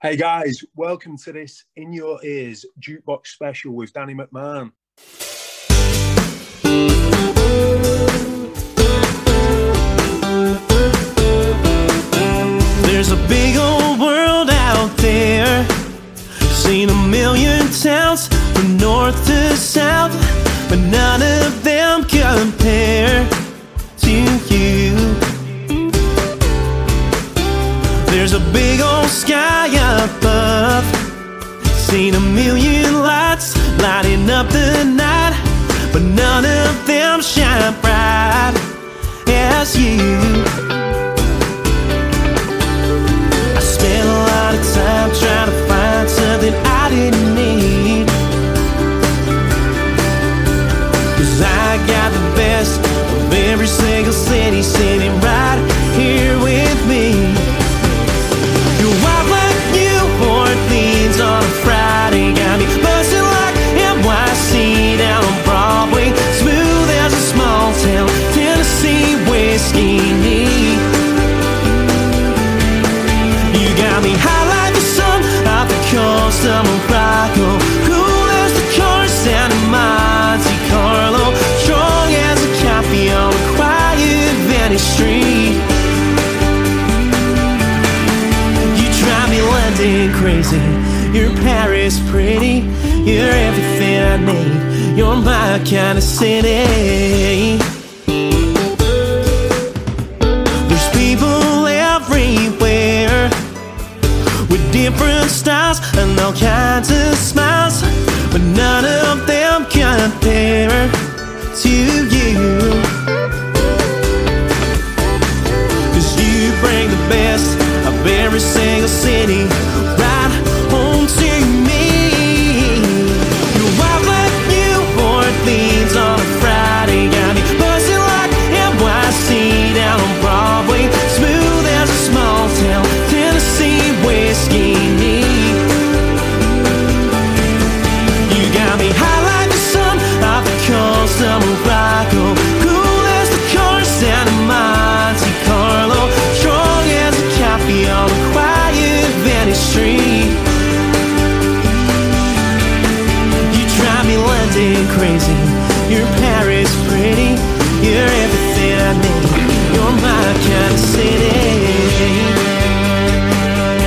Hey guys, welcome to this In Your Ears Jukebox Special with Danny McMahon. There's a big old world out there. Seen a million towns from north to south, but none of them compare to you. There's a big old sky above. Seen a million lights lighting up the night, but none of them shine bright as you. I spent a lot of time trying to find something I didn't need, 'cause I got the best of every single city sitting right here with me. On a Friday, got me buzzing like NYC down on Broadway, smooth as a small town Tennessee whiskey knee. You got me high like the sun off the coast of Morocco, cool as the cars down in Monte Carlo, strong as a coffee on a quiet Venice street. You drive me London crazy, you're Paris pretty, you're everything I need, you're my kind of city. There's people everywhere with different styles and all kinds of smiles, but none of them compare to you, 'cause you bring the best of every single city right to me. You're wild like New Orleans on a Friday, got me buzzing like NYC down on Broadway, smooth as a small town Tennessee whiskey knee. You got me high like the sun off the coast of Morocco, cool as the cars down in Monte Carlo, strong as a coffee on a quiet Venice street. Crazy, you're Paris pretty, you're everything I need, you're my kind of city.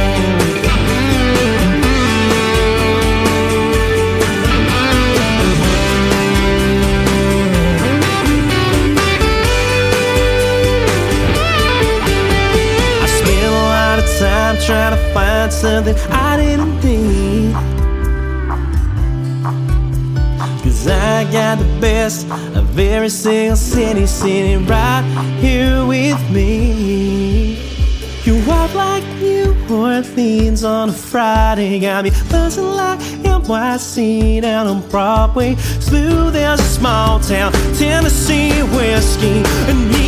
I spent a lot of time trying to find something I didn't need, 'cause I got the best of every single city sitting right here with me. You walk like New Orleans on a Friday, got me buzzing like NYC down on Broadway, smooth as a small town Tennessee whiskey and me.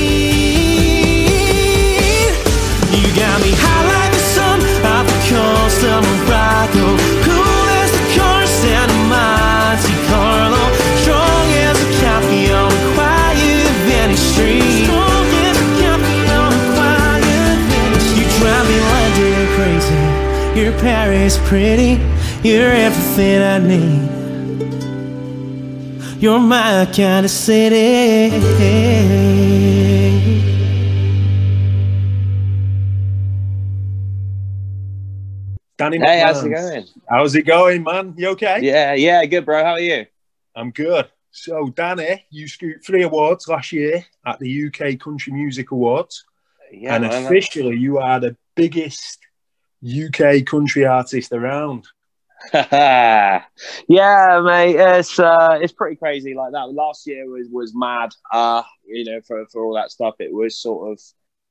You got me high like the sun off the coast of Morocco, cool as the cars down in Monte Carlo, strong as a coffee on a quiet Venice street. Strong as a coffee on a quiet Venice street. You drive me London crazy, you're Paris pretty, you're everything I need, you're my kind of city. Danny, hey, how's it going? How's it going, man? You okay? Yeah, good, bro. How are you? I'm good. So, Danny, you scooped 3 awards last year at the UK Country Music Awards. Yeah, and man, officially, you are the biggest UK country artist around. Yeah, mate. It's pretty crazy like that. Last year was mad. For all that stuff, it was sort of,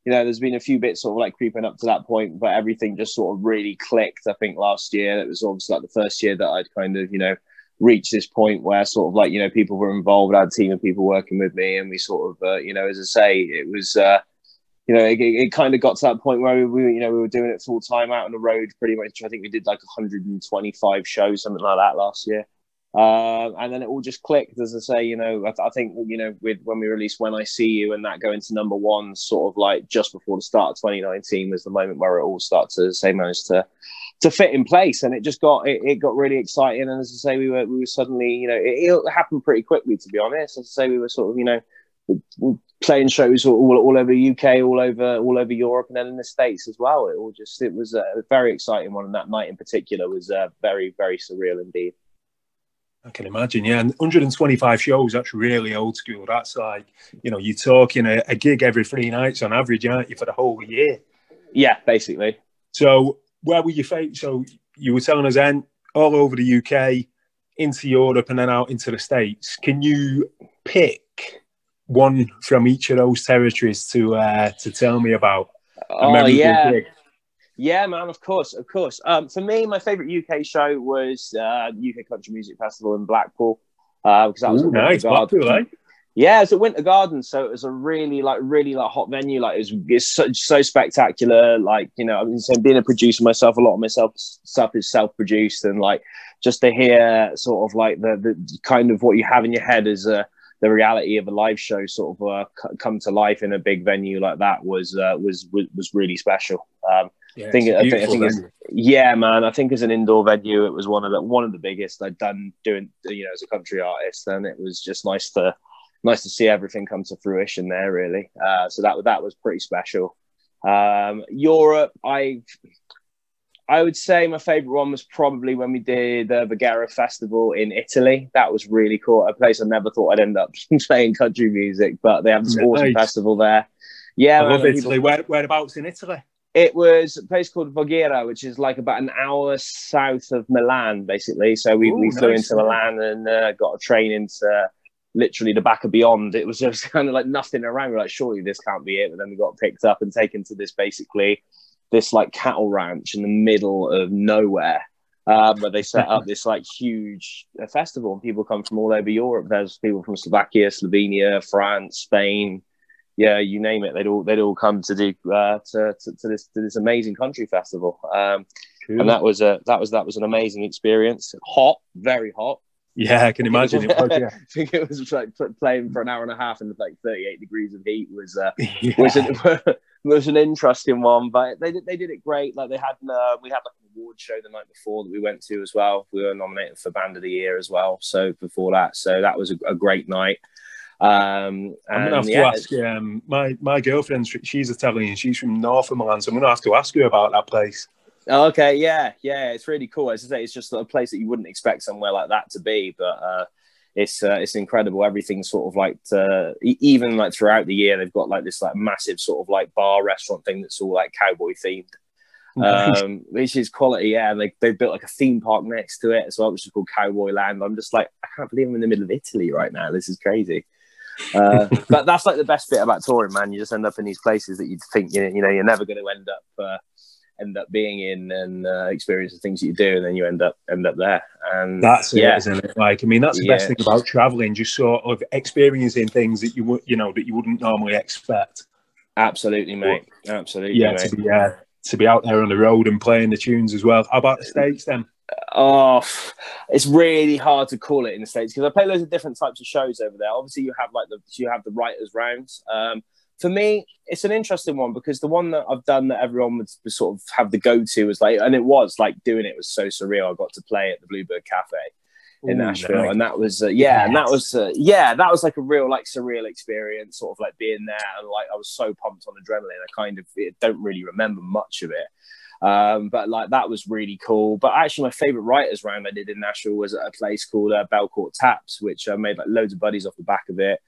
there's been a few bits sort of like creeping up to that point, but everything just sort of really clicked, I think, last year. It was obviously like the first year that I'd kind of, reached this point where sort of like, people were involved. I had a team of people working with me, and we sort of, as I say, it was, it kind of got to that point where we were doing it full time out on the road pretty much. I think we did like 125 shows, something like that last year. And then it all just clicked, as I say, I think, with when we released When I See You and that going to #1, sort of like just before the start of 2019 was the moment where it all started to, as I say, managed to to fit in place, and it just got it got really exciting. And as I say, we were suddenly, you know, it happened pretty quickly, to be honest. As I say, we were sort of, you know, playing shows all over the UK, all over Europe, and then in the States as well. It was a very exciting one, and that night in particular was very, very surreal indeed. I can imagine, yeah. And 125 shows, that's really old school. That's like, you know, you're talking a gig every 3 nights on average, aren't you, for the whole year? Yeah, basically. So where were you? So you were telling us then, all over the UK, into Europe, and then out into the States. Can you pick one from each of those territories to tell me about? Oh, yeah. Gig? Yeah, man, of course. For me, my favourite UK show was UK Country Music Festival in Blackpool. Because that was nice, Blackpool, eh? Yeah, it was at Winter Garden, so it was a really hot venue. Like, it's so spectacular. Like, you know, I mean, so being a producer myself, a lot of my stuff is self-produced, and like just to hear sort of like the kind of what you have in your head as the reality of a live show sort of come to life in a big venue like that was really special. Yeah, I think as an indoor venue, it was one of the biggest I'd done doing, you know, as a country artist, and it was just nice to see everything come to fruition there, really. So that was pretty special. Europe, I would say my favorite one was probably when we did the Voghera Festival in Italy. That was really cool. A place I never thought I'd end up playing country music, but they have this awesome festival there. Yeah, I love Italy. Whereabouts in Italy? It was a place called Voghera, which is like about an hour south of Milan, basically. So we flew into Milan and got a train into literally the back of beyond. It was just kind of like nothing around. We're like, surely this can't be it. But then we got picked up and taken to this like cattle ranch in the middle of nowhere, where they set up this like huge festival, and people come from all over Europe. There's people from Slovakia, Slovenia, France, Spain. Yeah, you name it. They'd all come to do to this amazing country festival, cool. And that was an amazing experience. Hot, very hot. Yeah, I can imagine. I think it was like playing for an hour and a half in like 38 degrees of heat was an interesting one, but they did it great. Like we had like an award show the night before that we went to as well. We were nominated for Band of the Year as well. So that was a great night. I'm gonna have to ask my girlfriend, she's Italian, she's from north of Milan, so I'm gonna have to ask her about that place. Okay, yeah, it's really cool. As I say, it's just a place that you wouldn't expect somewhere like that to be, but it's incredible. Everything's sort of like even like throughout the year they've got like this like massive sort of like bar restaurant thing that's all like cowboy themed. Nice. Which is quality, yeah. They built like a theme park next to it as well, which is called Cowboy Land. I'm just like, I can't believe I'm in the middle of Italy right now. This is crazy. But that's like the best bit about touring, man. You just end up in these places that you'd think you know you're never going to end up being in, and experience the things that you do, and then you end up there. And that's it, isn't it? Like, I mean, that's the best thing about traveling, just sort of experiencing things that you wouldn't normally expect. Absolutely, mate. Absolutely, yeah. Mate. To be out there on the road and playing the tunes as well. How about the States then? Oh, it's really hard to call it in the States because I play loads of different types of shows over there. Obviously, you have the writers' rounds. For me, it's an interesting one because the one that I've done that everyone would sort of have the go-to was like, and it was like doing it was so surreal. I got to play at the Bluebird Cafe in Nashville, and that was that was like a real like surreal experience, sort of like being there, and like I was so pumped on adrenaline I kind of don't really remember much of it, but like that was really cool. But actually my favorite writers round I did in Nashville was at a place called Belcourt Taps, which I made like loads of buddies off the back of it.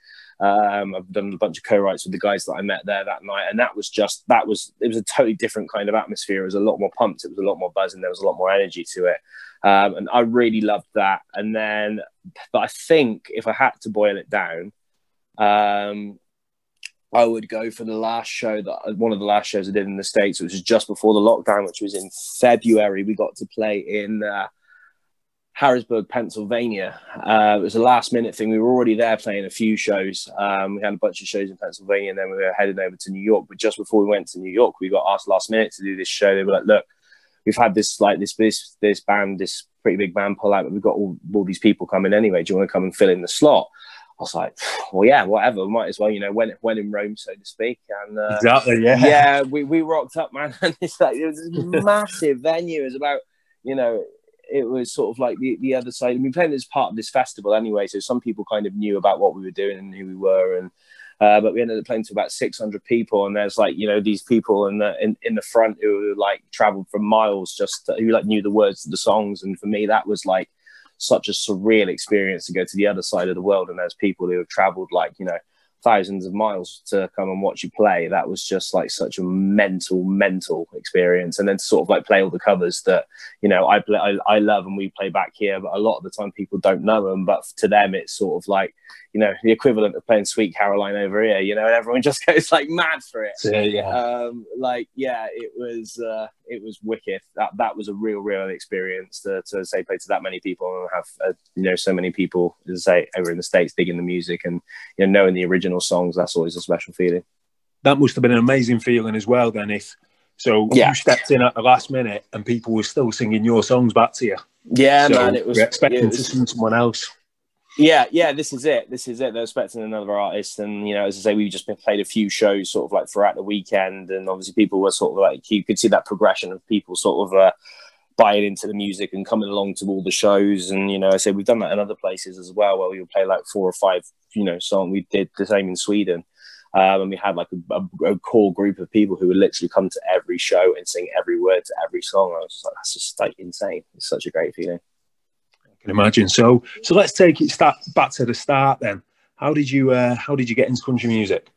I've done a bunch of co-writes with the guys that I met there that night, and it was a totally different kind of atmosphere. It was a lot more pumped, it was a lot more buzzing, there was a lot more energy to it. And I really loved that. And then, but I think if I had to boil it down, I would go for one of the last shows I did in the States, which was just before the lockdown, which was in February. We got to play in Harrisburg, Pennsylvania. It was a last minute thing. We were already there playing a few shows. We had a bunch of shows in Pennsylvania, and then we were headed over to New York. But just before we went to New York, we got asked last minute to do this show. They were like, look, we've had this pretty big band pull out, but we've got all these people coming anyway. Do you want to come and fill in the slot? I was like, well, yeah, whatever, might as well, you know, when in Rome, so to speak. And exactly, yeah. Yeah, we rocked up, man. And it's like, it was this massive venue. It was about, you know, it was sort of like the other side. I mean, playing as part of this festival anyway, so some people kind of knew about what we were doing and who we were. And but we ended up playing to about 600 people. And there's like, you know, these people in the front who like traveled for miles just to, who like knew the words to the songs. And for me, that was like such a surreal experience to go to the other side of the world. And there's people who have traveled like, you know, thousands of miles to come and watch you play. That was just like such a mental experience. And then to sort of like play all the covers that, you know, I love and we play back here, but a lot of the time people don't know them, but to them it's sort of like, you know, the equivalent of playing Sweet Caroline over here, you know, and everyone just goes like mad for it. So, yeah. Like, yeah, it was wicked. That was a real experience to say play to that many people and have you know, so many people, as I say, over in the States digging the music and, you know, knowing the original songs. That's always a special feeling. That must have been an amazing feeling as well then, if so. Yeah. You stepped in at the last minute and people were still singing your songs back to you. Yeah, so, man, you're expecting to sing someone else. Yeah, this is it. They're expecting another artist. And, you know, as I say, we've just been played a few shows sort of like throughout the weekend. And obviously people were sort of like, you could see that progression of people sort of buying into the music and coming along to all the shows. And, you know, I say we've done that in other places as well, where we would play like 4 or 5, you know, songs. We did the same in Sweden. And we had like a core group of people who would literally come to every show and sing every word to every song. I was just like, that's just like insane. It's such a great feeling. Imagine. So let's take it back to the start then. How did you get into country music?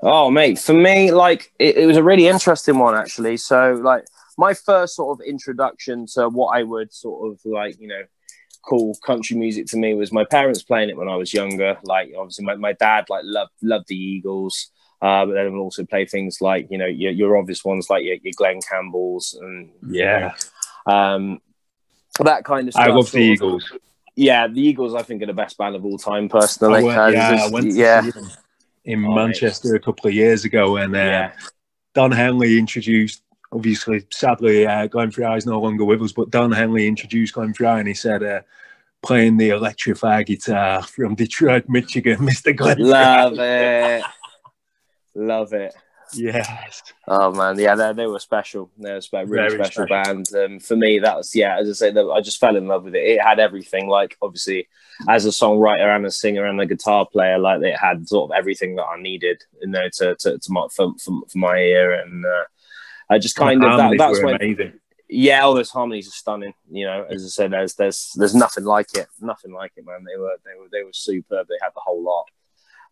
Oh, mate, for me, like it was a really interesting one actually. So like my first sort of introduction to what I would sort of like, you know, call country music to me was my parents playing it when I was younger. Like obviously my dad like loved the Eagles. But then we'll also play things like, you know, your obvious ones like your Glenn Campbell's and yeah, you know, that kind of stuff. I love the Eagles. Yeah, the Eagles, I think, are the best band of all time, personally. I went to see them in Manchester a couple of years ago, and Don Henley introduced, obviously, sadly, Glenn Frey is no longer with us, but Don Henley introduced Glenn Frey, and he said, playing the electrified guitar from Detroit, Michigan, Mr. Glenn Frey. Love it. Love it. Yes. Oh man, yeah, they were special. They were a really special band. For me, that was as I say, I just fell in love with it. It had everything. Like obviously, as a songwriter and a singer and a guitar player, like it had sort of everything that I needed, you know, to my for my ear. And I just kind of that's when amazing. Yeah, all those harmonies are stunning. You know, as I said, there's nothing like it. Nothing like it, man. They were superb. They had the whole lot.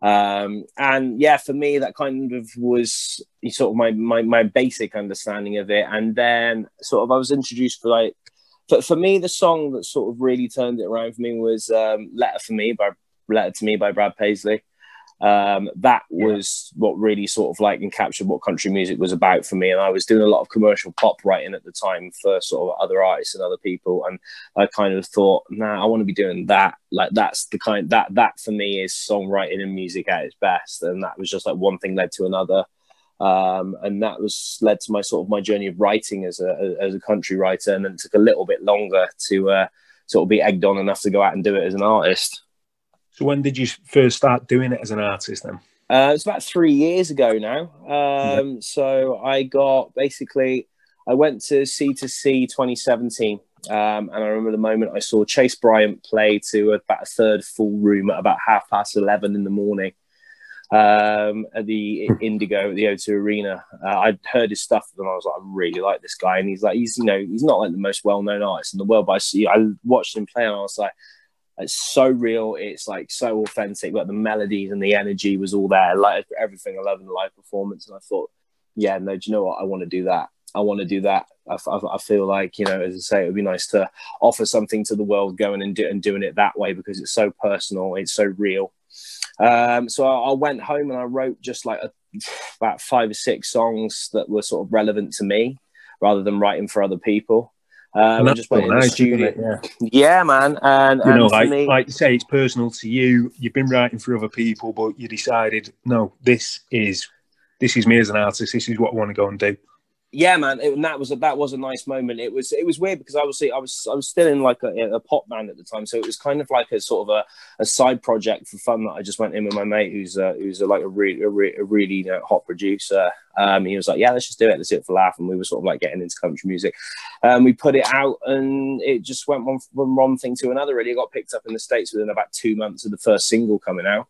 And yeah, for me, that kind of was sort of my basic understanding of it. And then sort of I was introduced for me, the song that sort of really turned it around for me was Letter to Me by Brad Paisley. That was what really sort of like encaptured what country music was about for me. And I was doing a lot of commercial pop writing at the time for sort of other artists and other people. And I kind of thought, nah, I want to be doing that. Like that's the kind that for me is songwriting and music at its best. And that was just like one thing led to another. And that was led to my sort of my journey of writing as a country writer. And then it took a little bit longer to sort of be egged on enough to go out and do it as an artist. So when did you first start doing it as an artist then? It's about 3 years ago now. So I went to C2C 2017. And I remember the moment I saw Chase Bryant play to about a third full room at about 11:30 in the morning at the Indigo, at the O2 Arena. I'd heard his stuff and I was like, I really like this guy. And he's like, he's, you know, he's not like the most well-known artist in the world, but I watched him play and I was like, it's so real. It's like so authentic. Like the melodies and the energy was all there. Like everything I love in the live performance. And I thought, yeah, no, do you know what? I want to do that. I feel like, you know, as I say, it would be nice to offer something to the world going and doing it that way because it's so personal. It's so real. So I went home and I wrote just like about 5 or 6 songs that were sort of relevant to me rather than writing for other people. I just went in the studio. Yeah, man. And you know, like you say, it's personal to you. You've been writing for other people, but you decided, no, this is me as an artist. This is what I want to go and do. yeah, man, and that was a nice moment. It was weird because obviously I was still in like a pop band at the time, so it was kind of like a sort of a side project for fun that I just went in with my mate, who's a really hot producer. He was like, yeah, let's do it for laugh, and we were sort of like getting into country music. We put it out, and it just went from one thing to another. Really, it got picked up in the States within about 2 months of the first single coming out.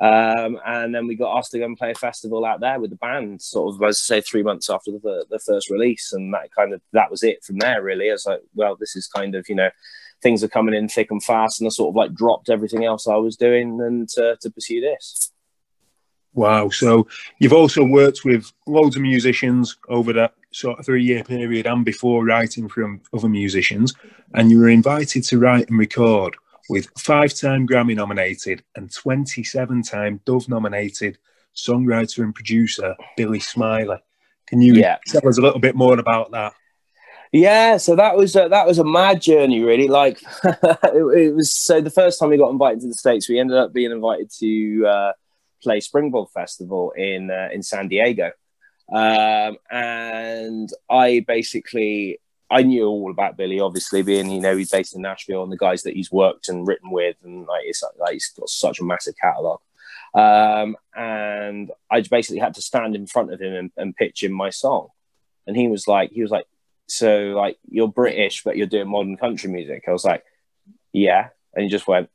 And then we got asked to go and play a festival out there with the band, sort of, as I say, 3 months after the first release, and that was it from there, really. I was like, well, this is kind of, things are coming in thick and fast, and I sort of like dropped everything else I was doing and to pursue this. Wow. So you've also worked with loads of musicians over that sort of 3-year period and before, writing from other musicians, and you were invited to write and record with 5-time Grammy nominated and 27-time Dove nominated songwriter and producer Billy Smiley. Can you tell us a little bit more about that? Yeah, so that was a mad journey, really. Like it was. So the first time we got invited to the States, we ended up being invited to play Springboard Festival in San Diego, and I knew all about Billy, obviously, being, he's based in Nashville, and the guys that he's worked and written with, and he's got such a massive catalogue. And I basically had to stand in front of him and pitch him my song. And he was like, so like, you're British, but you're doing modern country music. I was like, yeah. And he just went,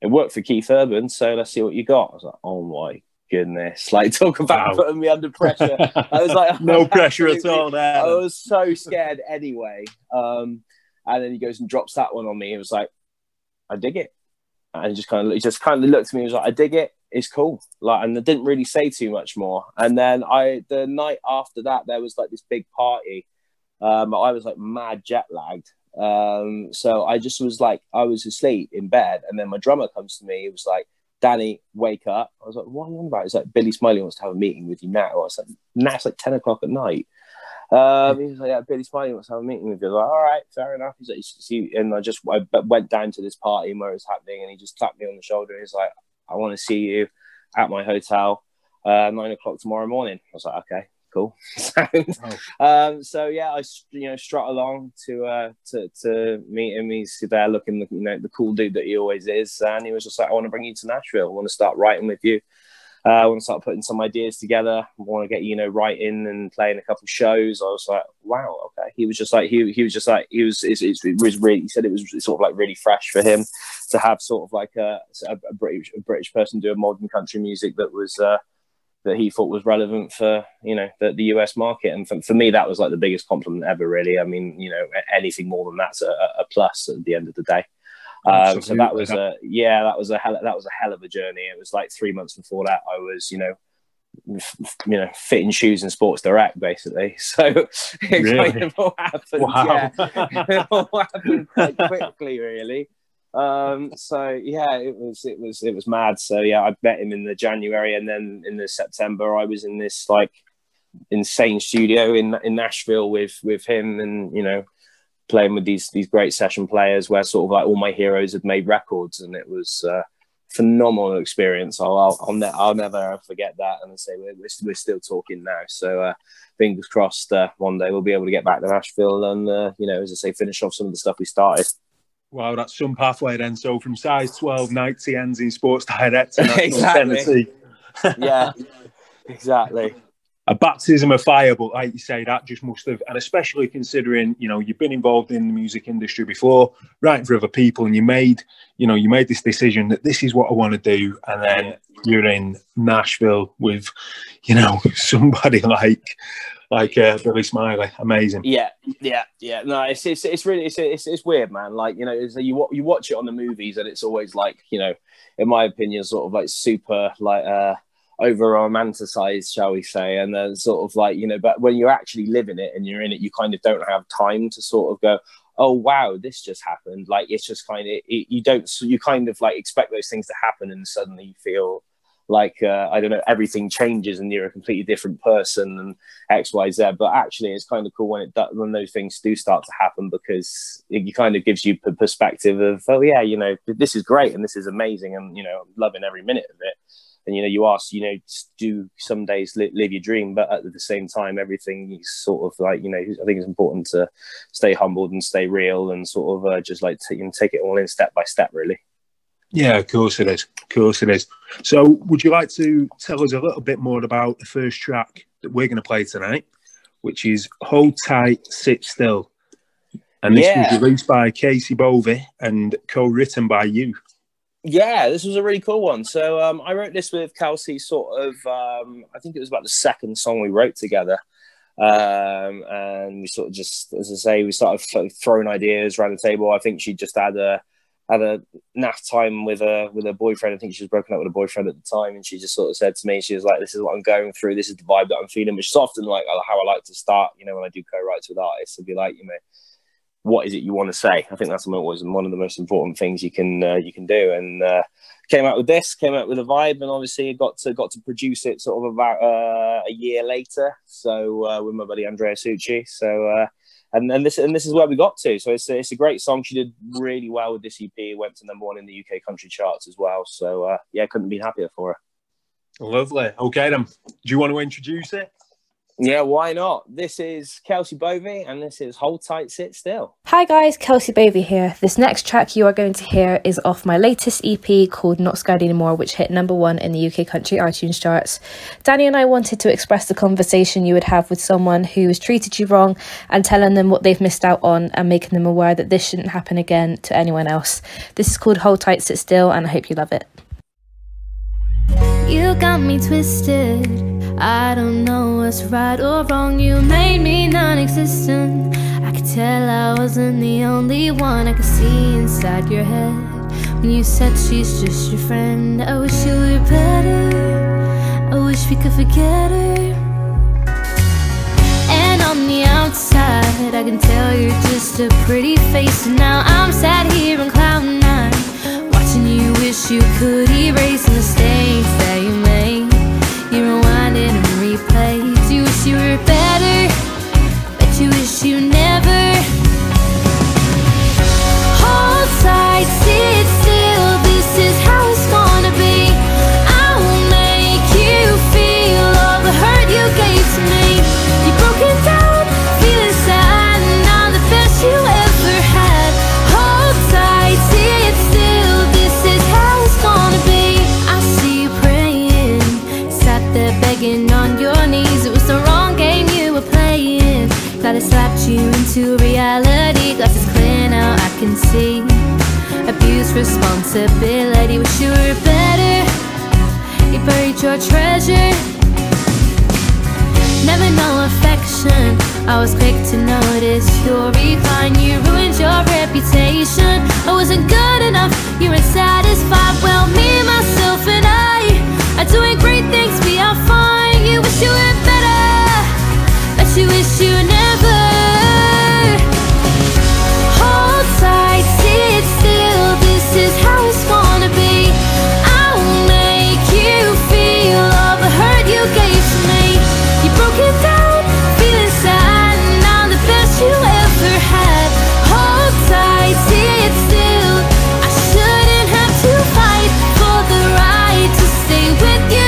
it worked for Keith Urban, so let's see what you got. I was like, oh my goodness, like, talk about putting me under pressure. I was like, no pressure at all there. I was so scared anyway. And then he goes and drops that one on me. He was like, I dig it. And he just kind of looked at me and was like, I dig it, it's cool. Like, and I didn't really say too much more. And then the night after that, there was like this big party. I was like mad jet lagged. So I just was like, I was asleep in bed, and then my drummer comes to me, he was like, Danny, wake up. I was like, what are you on about? It's like, Billy Smiley wants to have a meeting with you now. I was like, now it's like 10 o'clock at night. He was like, yeah, Billy Smiley wants to have a meeting with you. I was like, all right, fair enough. He's like, and I went down to this party where it was happening, and he just clapped me on the shoulder. He's like, I want to see you at my hotel 9 o'clock tomorrow morning. I was like, okay, cool. So yeah, I strut along to meet him. He's there looking the cool dude that he always is, and he was just like, I want to bring you to Nashville. I want to start writing with you. I want to start putting some ideas together. I want to get writing and playing a couple shows. I was like, wow, okay. He was really. He said it was sort of like really fresh for him to have sort of like a British person doing modern country music that was. That he thought was relevant for, the US market. And for me, that was like the biggest compliment ever, really. I mean, anything more than that's a plus at the end of the day. So that was a hell of a journey. It was like 3 months before that I was, fitting shoes in Sports Direct, basically. So it kind of all happened. Wow. Yeah. It all happened quite quickly, really. It was mad. So yeah, I met him in the January, and then in the September I was in this like insane studio in Nashville with him, and playing with these great session players where sort of like all my heroes had made records, and it was a phenomenal experience. I'll never forget that, and I say we're still talking now, so fingers crossed one day we'll be able to get back to Nashville and as I say, finish off some of the stuff we started. Wow, that's some pathway then. So from size 12, 90 ends in Sports Direct to Tennessee. Yeah, exactly. A baptism of fire, but like you say, that just must have, and especially considering, you've been involved in the music industry before, writing for other people, and you made this decision that this is what I want to do, and then you're in Nashville with, somebody like Billy Smiley. Amazing. Yeah. No, it's really, it's weird, man. Like, you watch it on the movies, and it's always like, in my opinion, sort of like super like over romanticized, shall we say, and then sort of like, but when you're actually living it and you're in it, you kind of don't have time to sort of go, oh wow, this just happened. Like, it's just kind of, you kind of like expect those things to happen, and suddenly you feel like, I don't know, everything changes and you're a completely different person and X, Y, Z. But actually, it's kind of cool when those things do start to happen, because it kind of gives you a perspective of, oh yeah, this is great and this is amazing and, I'm loving every minute of it. And, you know, you ask, you know, do some days live your dream, but at the same time, everything is sort of like, you know, I think it's important to stay humbled and stay real and sort of just like take it all in step by step, really. Yeah, of course it is. Of course it is. So would you like to tell us a little bit more about the first track that we're going to play tonight, which is Hold Tight, Sit Still. And this was released by Kelsey Bovey and co-written by you. Yeah, this was a really cool one. So I wrote this with Kelsey sort of, I think it was about the second song we wrote together. And we sort of just, as I say, we started throwing ideas around the table. I think she just had a naff time with her boyfriend. I think she was broken up with a boyfriend at the time, and she just sort of said to me, she was like, "This is what I'm going through. This is the vibe that I'm feeling," which is often like how I like to start. You know, when I do co-writes with artists, I'll be like, you know, what is it you want to say? I think that's always one of the most important things you can do. And came out with a vibe, and obviously got to produce it sort of about a year later. So with my buddy Andrea Succi. So. And this is where we got to. So it's a great song. She did really well with this EP. Went to number 1 in the UK country charts as well. So couldn't be happier for her. Lovely. Okay, then. Do you want to introduce it? Yeah, why not? This is Kelsey Bovey, and this is Hold Tight, Sit Still. Hi guys, Kelsey Bovey here. This next track you are going to hear is off my latest EP called Not Scared Anymore, which hit number 1 in the UK country iTunes charts. Danny and I wanted to express the conversation you would have with someone who has treated you wrong and telling them what they've missed out on and making them aware that this shouldn't happen again to anyone else. This is called Hold Tight, Sit Still, and I hope you love it. You got me twisted. I don't know what's right or wrong. You made me non-existent. I could tell I wasn't the only one. I could see inside your head when you said she's just your friend. I wish you were better. I wish we could forget her. And on the outside, I can tell you're just a pretty face. And now I'm sat here on cloud 9, watching you wish you could erase the mistakes that you made. You're rewinding and replays. You wish you were better, but you wish you never. Hold tight, sit still. This is how it's gonna be. I will make you feel all the hurt you gave to me. You're broken down, feeling sad, and I'm the best you ever had. Hold tight, sit still. This is how it's gonna be. I see you praying, sat there begging on your knees. It was the wrong game you were playing. Glad I slapped you into reality. Glasses clear now, I can see. Abuse responsibility. Wish you were better. You buried your treasure. Never know affection. I was quick to notice your decline. You ruined your reputation. I wasn't good enough. You were satisfied. Well, me, myself, and I are doing great things. We are fine. You wish you were better, but you wish you never. Hold tight, sit still. This is how it's gonna be. I will make you feel all the hurt you gave to me. You broke it down, feeling sad, and I'm the best you ever had. Hold tight, sit still. I shouldn't have to fight for the right to stay with you.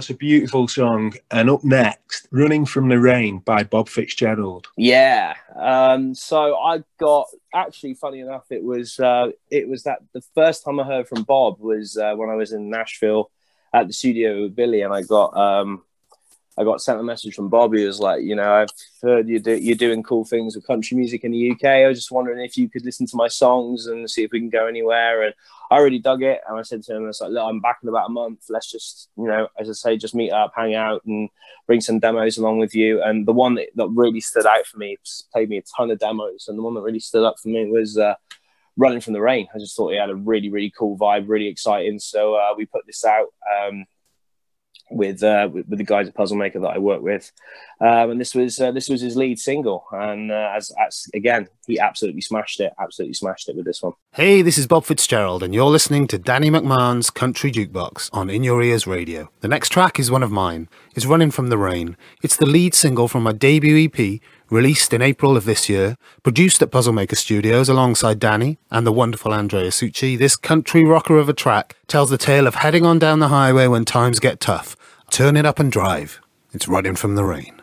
That's a beautiful song. And up next, Running From The Rain by Bob Fitzgerald. Yeah. So I got, actually, funny enough, it was that the first time I heard from Bob was when I was in Nashville at the studio with Billy, and I got sent a message from Bob. He was like, you know, I've heard you're doing cool things with country music in the UK. I was just wondering if you could listen to my songs and see if we can go anywhere. And I really dug it. And I said to him, I was like, look, I'm back in about a month. Let's just, you know, as I say, just meet up, hang out and bring some demos along with you. And the one that really stood out for me, played me a ton of demos. And the one that really stood up for me was Running From The Rain. I just thought it had a really, really cool vibe, really exciting. So we put this out. With the guys at Puzzle Maker that I work with, and this was his lead single, and as again, he absolutely smashed it with this one. Hey, this is Bob Fitzgerald, and you're listening to Danny McMahon's Country Jukebox on In Your Ears Radio. The next track is one of mine. It's Running From The Rain. It's the lead single from my debut EP, released in April of this year, produced at Puzzle Maker Studios alongside Danny and the wonderful Andrea Succi. This country rocker of a track tells the tale of heading on down the highway when times get tough. Turn it up and drive. It's Running From The Rain.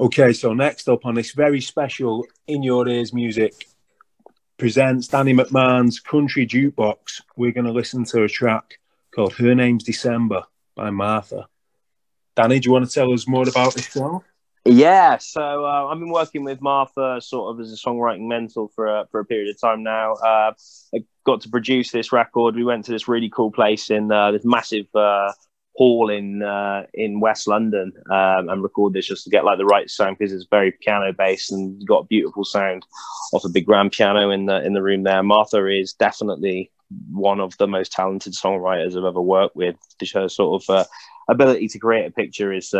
Okay, so next up on this very special In Your Ears Music presents Danny McMahon's Country Jukebox, we're going to listen to a track called Her Name's December by Martha. Danny, do you want to tell us more about this song? Yeah, so I've been working with Martha sort of as a songwriting mentor for a period of time now. I got to produce this record. We went to this really cool place in this massive hall in West London and recorded this just to get like the right sound, because it's very piano based and got a beautiful sound off a big grand piano in the room there. Martha is definitely one of the most talented songwriters I've ever worked with. Her sort of ability to create a picture is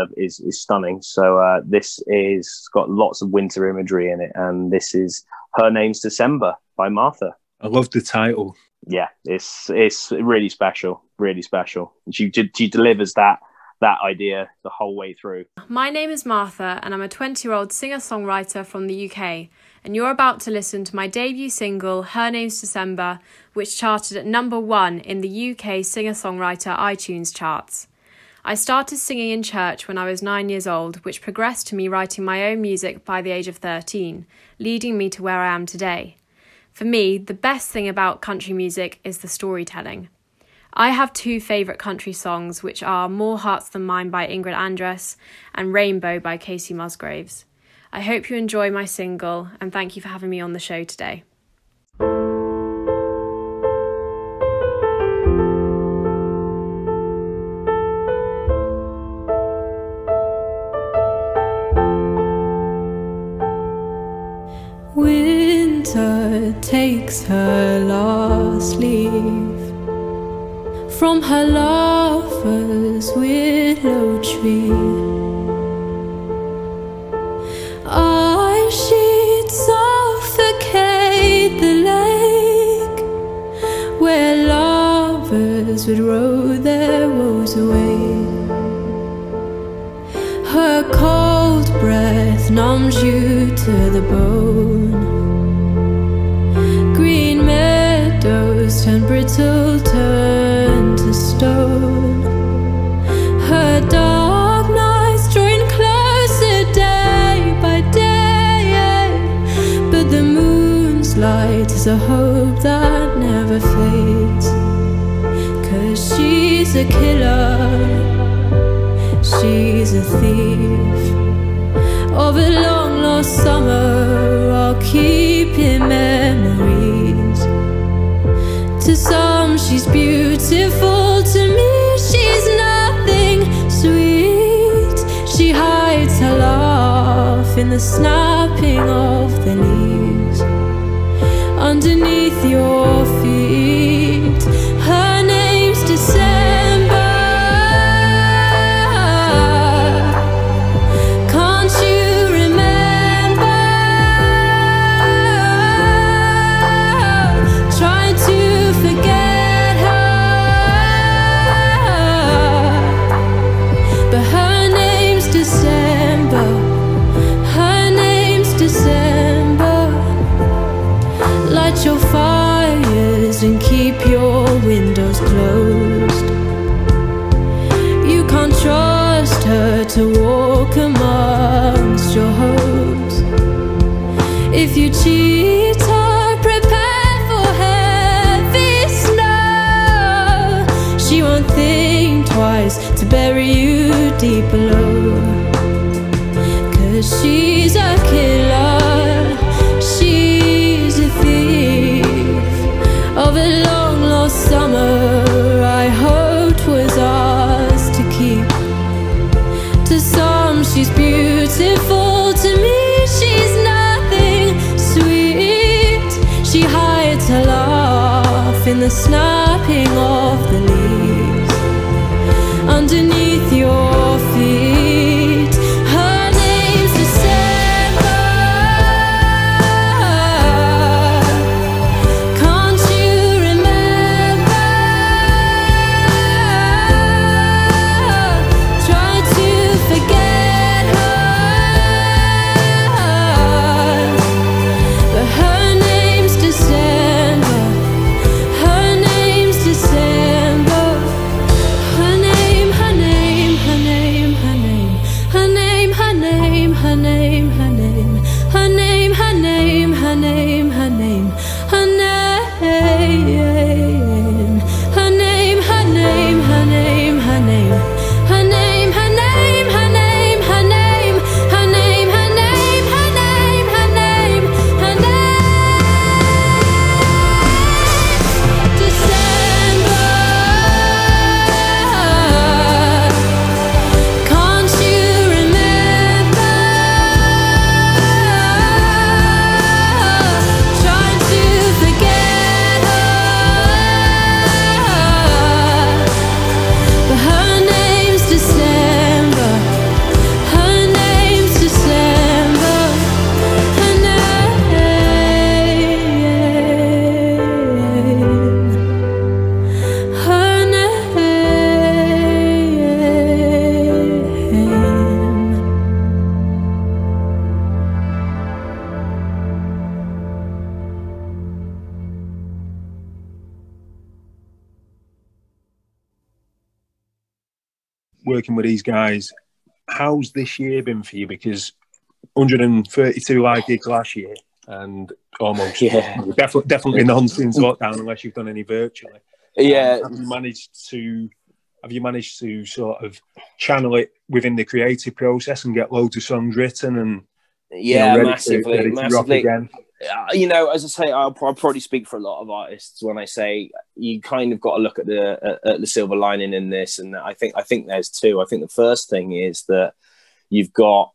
stunning. So this is got lots of winter imagery in it, and this is Her Name's December by Martha. I love the title. Yeah, it's really special, really special. She delivers that idea the whole way through. My name is Martha, and I'm a 20-year-old singer-songwriter from the UK, and you're about to listen to my debut single, Her Name's December, which charted at #1 in the UK singer-songwriter iTunes charts. I started singing in church when I was 9 years old, which progressed to me writing my own music by the age of 13, leading me to where I am today. For me, the best thing about country music is the storytelling. I have two favourite country songs, which are More Hearts Than Mine by Ingrid Andress and Rainbow by Casey Musgraves. I hope you enjoy my single, and thank you for having me on the show today. Takes her last leave from her lover's willow tree. Ice sheets suffocate the lake where lovers would row their woes away. Her cold breath numbs you to the bone. Meadows turn brittle, turn to stone. Her dark nights drain closer day by day, but the moon's light is a hope that never fades. 'Cause she's a killer, she's a thief of a long lost summer. I'll keep in memory. To some she's beautiful, to me she's nothing sweet. She hides her laugh in the snapping of the leaves underneath your feet. Her name's December. Can't you remember? Try to forget her, but her name's December. Her name's December. Light your fires and keep your windows closed. You can't trust her to walk amongst your hopes. If you cheat her, to bury you deep below. 'Cause she's a killer, she's a thief of a long lost summer I hoped was ours to keep. To some she's beautiful, to me she's nothing sweet. She hides her laugh in the snapping of the leaves underneath your feet. Her name's December. Can't you remember? Try to forget her, but her name's December. Her name's December. Her name, her name, her name. working with these guys. How's this year been for you? Because 132 live gigs last year, and almost definitely none since lockdown, unless you've done any virtually. Yeah, have you managed to sort of channel it within the creative process and get loads of songs written and ready to rock again? You know, as I say, I'll probably speak for a lot of artists when I say you kind of got to look at the silver lining in this, and I think there's two. I think the first thing is that you've got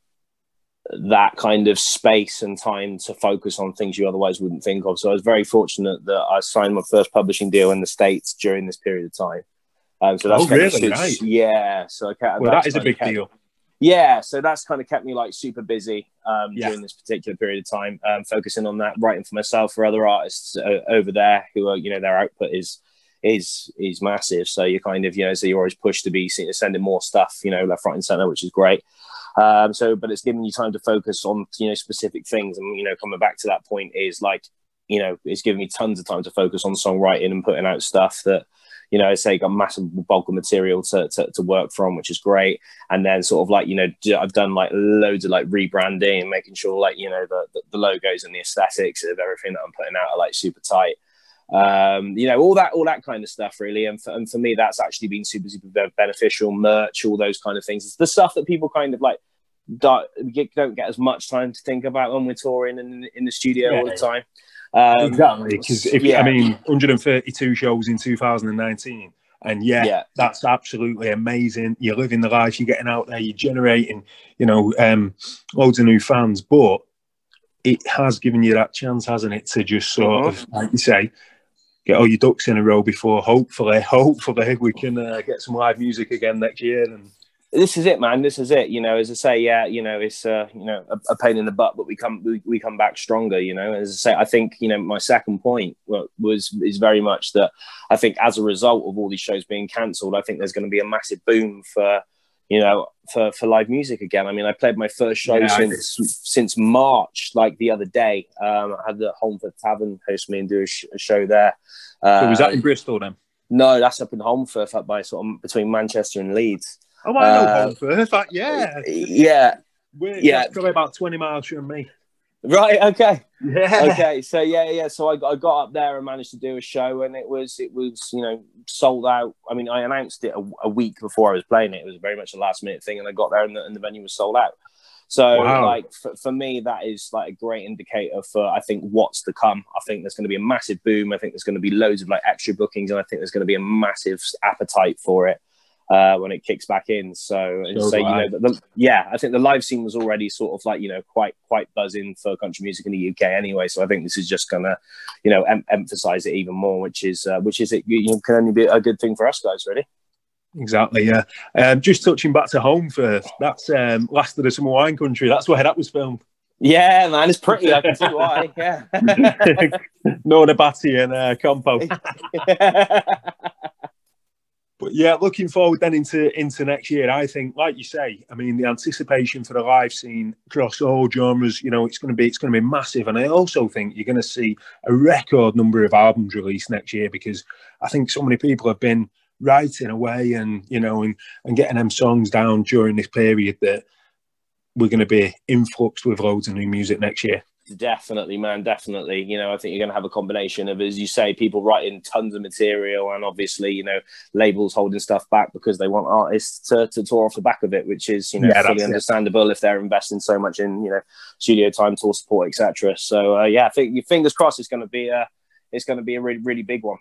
that kind of space and time to focus on things you otherwise wouldn't think of. So I was very fortunate that I signed my first publishing deal in the States during this period of time. So that's nice. Yeah. So that is a big deal. Yeah, so that's kind of kept me like super busy during this particular period of time, focusing on that, writing for myself, for other artists over there who are, you know, their output is massive. So you're kind of, you know, so you're always pushed to be sending more stuff, you know, left, right, and center, which is great. But it's given you time to focus on, you know, specific things. And, you know, coming back to that point is like, you know, it's given me tons of time to focus on songwriting and putting out stuff that, you know, I say got massive bulk of material to work from, which is great. And then sort of like, you know, I've done like loads of like rebranding and making sure like, you know, the logos and the aesthetics of everything that I'm putting out are like super tight. You know, all that kind of stuff really. And for me, that's actually been super, super beneficial. Merch, all those kind of things. It's the stuff that people kind of like don't get as much time to think about when we're touring and in the studio all the time. Exactly, because I mean, 132 shows in 2019, and that's absolutely amazing. You're living the life, you're getting out there, you're generating, you know, loads of new fans. But it has given you that chance, hasn't it, to just sort of, like you say, get all your ducks in a row before hopefully we can get some live music again next year. And this is it, man. This is it. You know, as I say, you know, it's, you know, a pain in the butt, but we come back stronger, you know. As I say, I think, you know, my second point is very much that I think as a result of all these shows being cancelled, I think there's going to be a massive boom for, you know, for live music again. I mean, I played my first show since March, like the other day. I had the Holmford Tavern host me and do a show there. So was that in Bristol then? No, that's up in Holmford, up by sort of between Manchester and Leeds. Oh, I know Holmford. It's probably about 20 miles from me. Right. Okay. Yeah. Okay. So So I got up there and managed to do a show, and it was you know, sold out. I mean, I announced it a week before I was playing it. It was very much a last minute thing, and I got there and the venue was sold out. So for me, that is like a great indicator for, I think, what's to come. I think there's going to be a massive boom. I think there's going to be loads of like extra bookings, and I think there's going to be a massive appetite for it when it kicks back in. So you know, I think the live scene was already sort of like, you know, quite buzzing for country music in the UK anyway. So I think this is just gonna, you know, emphasize it even more, which is it, you know, can only be a good thing for us guys, really. Exactly, yeah. Just touching back to home first. That's Last of the Summer Wine Country. That's where that was filmed. Yeah, man, it's pretty. I can see why. Yeah, Nona Batty and Compo. But yeah, looking forward then into next year. I think, like you say, I mean, the anticipation for the live scene across all genres, you know, it's going to be massive. And I also think you're going to see a record number of albums released next year, because I think so many people have been writing away and, you know, and getting them songs down during this period that we're going to be influxed with loads of new music next year. Definitely, man, definitely. You know, I think you're going to have a combination of, as you say, people writing tons of material, and obviously, you know, labels holding stuff back because they want artists to tour off the back of it, which is, you know, fully understandable if they're investing so much in, you know, studio time, tour support, etc. So I think, fingers crossed, it's going to be a really, really big one.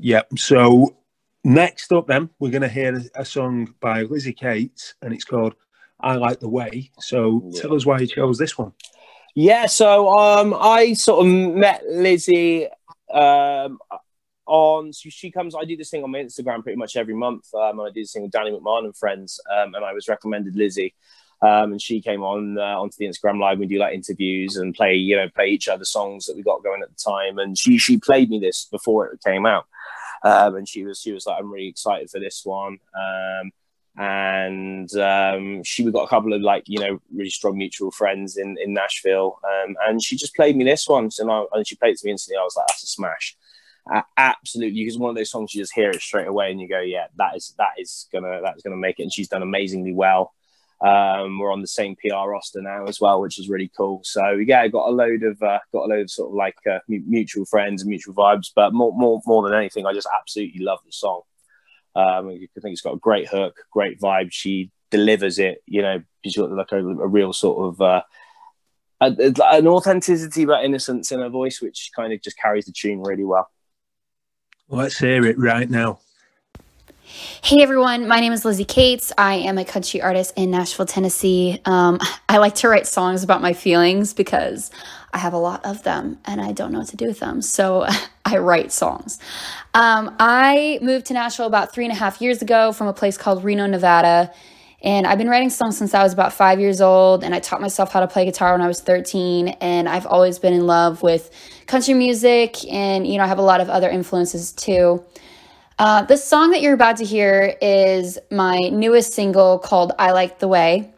Yep. So next up then, we're going to hear a song by Lizzie Cates, and it's called I Like the Way. So tell us why you chose this one. Yeah, so I sort of met Lizzie I do this thing on my Instagram pretty much every month. And I do this thing with Danny McMahon and friends, and I was recommended Lizzie, and she came on onto the Instagram live. We do like interviews and play each other songs that we got going at the time, and she played me this before it came out, and she was like, I'm really excited for this one. And she got a couple of like, you know, really strong mutual friends in Nashville, and she just played me this one, and she played it to me instantly. I was like, that's a smash. absolutely, because one of those songs you just hear it straight away and you go, yeah, that's gonna make it. And she's done amazingly well. We're on the same PR roster now as well, which is really cool. So yeah, I got a load of sort of like mutual friends and mutual vibes. But more than anything, I just absolutely love the song. I think it's got a great hook, great vibe. She delivers it, you know, like a real sort of an authenticity but innocence in her voice, which kind of just carries the tune really well. Let's hear it right now. Hey everyone, my name is Lizzie Cates. I am a country artist in Nashville, Tennessee. I like to write songs about my feelings because I have a lot of them and I don't know what to do with them. So I write songs. I moved to Nashville about 3.5 years ago from a place called Reno, Nevada. And I've been writing songs since I was about 5 years old, and I taught myself how to play guitar when I was 13, and I've always been in love with country music, and, you know, I have a lot of other influences too. The song that you're about to hear is my newest single called I Like the Way.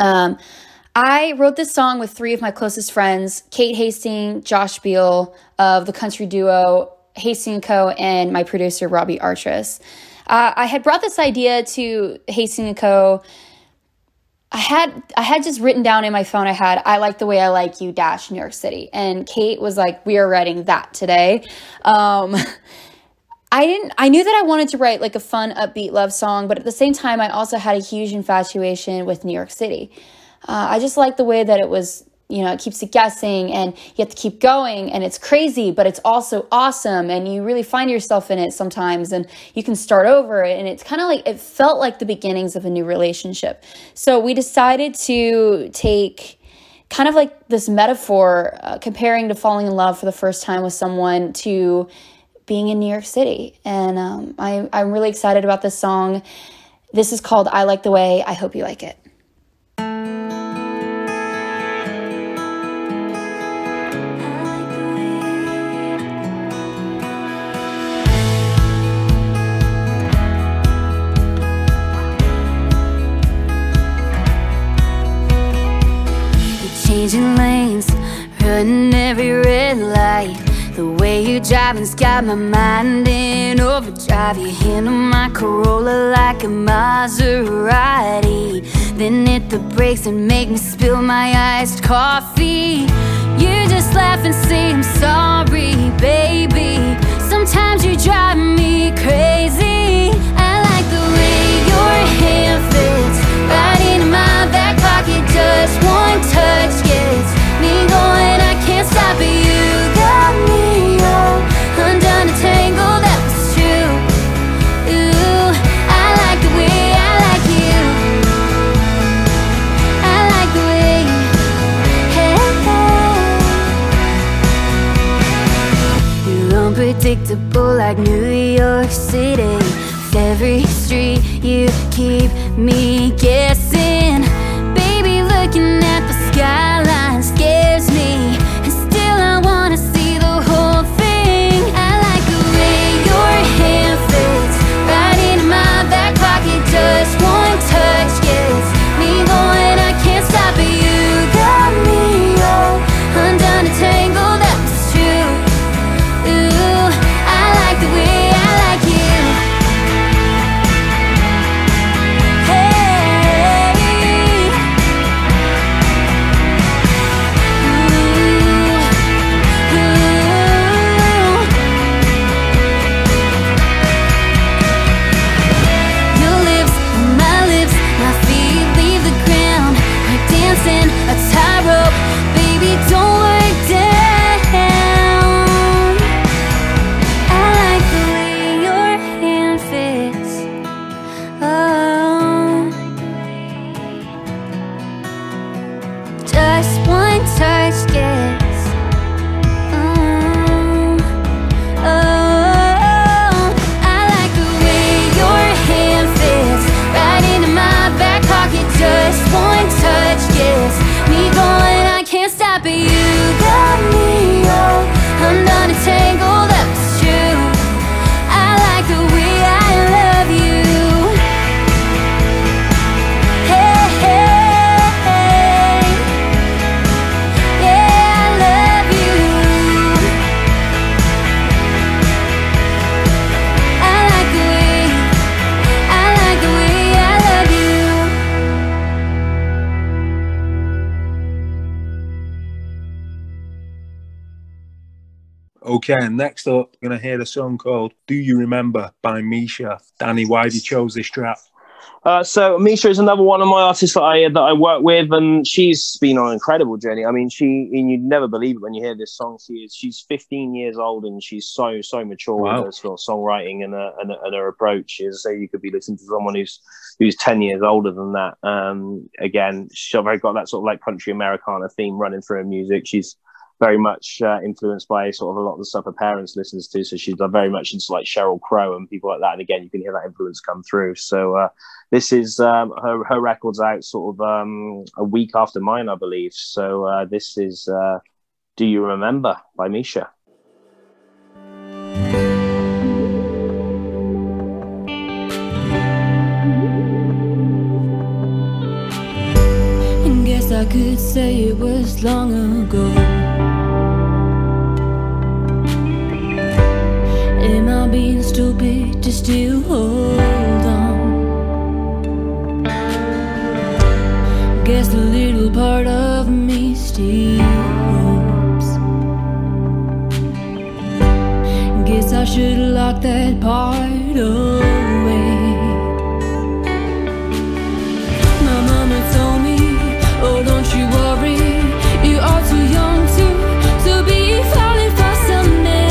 I wrote this song with three of my closest friends, Kate Hastings, Josh Beal of the country duo Hastings & Co., and my producer, Robbie Artris. I had brought this idea to Hastings & Co. I had just written down in my phone, I like the way I like you - New York City. And Kate was like, we are writing that today. I knew that I wanted to write like a fun, upbeat love song, but at the same time, I also had a huge infatuation with New York City. I just liked the way that it was, you know, it keeps you guessing and you have to keep going and it's crazy, but it's also awesome. And you really find yourself in it sometimes and you can start over. And it's kind of like, it felt like the beginnings of a new relationship. So we decided to take kind of like this metaphor, comparing to falling in love for the first time with someone to being in New York City. And I'm really excited about this song. This is called I Like the Way. I hope you like it. Changing lanes, running every red light. The way you're driving's got my mind in overdrive. You handle my Corolla like a Maserati, then hit the brakes and make me spill my iced coffee. You just laugh and say I'm sorry, baby. Sometimes you drive me crazy. I like the way your hair fits right into my back pocket. Just one touch gets me going, I can't stop it. You got me all undone and tangled up, it's true. Ooh, I like the way I like you. I like the way, hey. You're unpredictable like New York City. With every street you keep me guessing. Looking at the skyline scares me, and still I wanna see the whole thing. I like the way your hair fits right into my back pocket. Just one touch gets me going, I can't stop it. You got me all undone and tangled up, it's true. Ooh, I like the way I like you. Okay, next up, we're going to hear the song called Do You Remember by Misha. Danny, why have you chose this track? So Misha is another one of my artists that I work with, and she's been on an incredible journey. I mean, you'd never believe it when you hear this song. She's 15 years old, and she's so mature with her sort of songwriting and her approach. So you could be listening to someone who's 10 years older than that. Again, she's got that sort of like country Americana theme running through her music. She's very much influenced by sort of a lot of the stuff her parents listens to. So she's very much into like Sheryl Crow and people like that. And again, you can hear that influence come through. So this is her record's out sort of a week after mine, I believe. So this is Do You Remember by Misha. And guess I could say it was long ago. Am I being stupid to still hold on? Guess the little part of me still hopes. Guess I should've locked that part away. My mama told me, oh, don't you worry, you are too young to be falling for some man.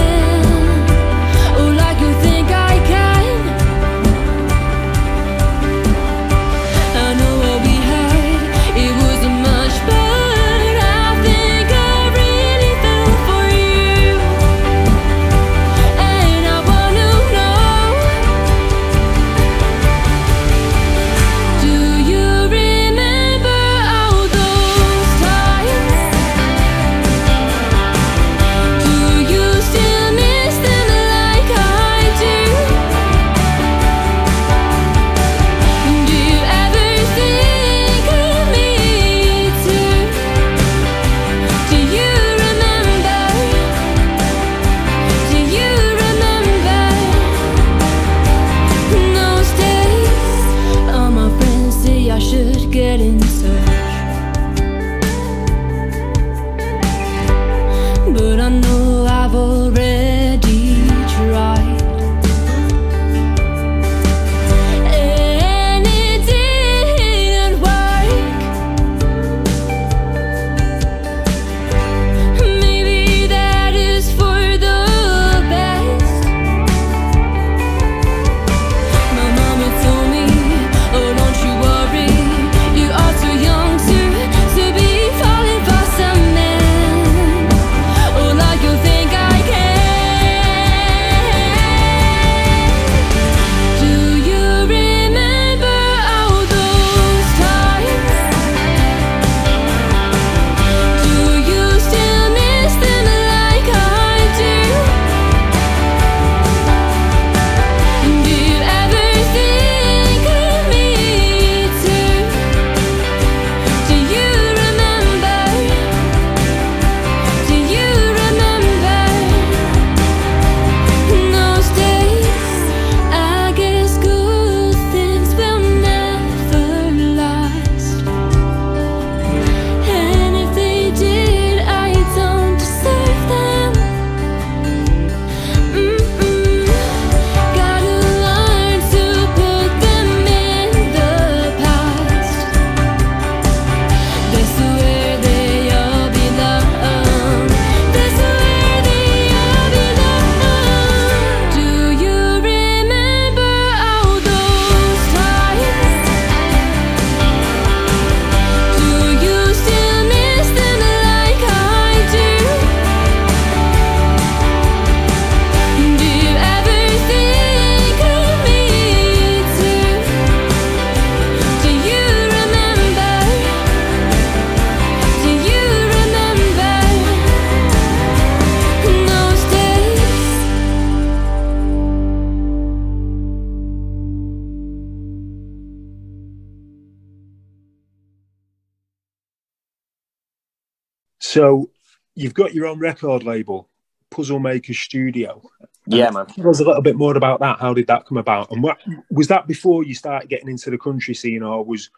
So you've got your own record label, Puzzle Maker Studio. Yeah, man. Tell us a little bit more about that. How did that come about? And what was that before you started getting into the country scene, or was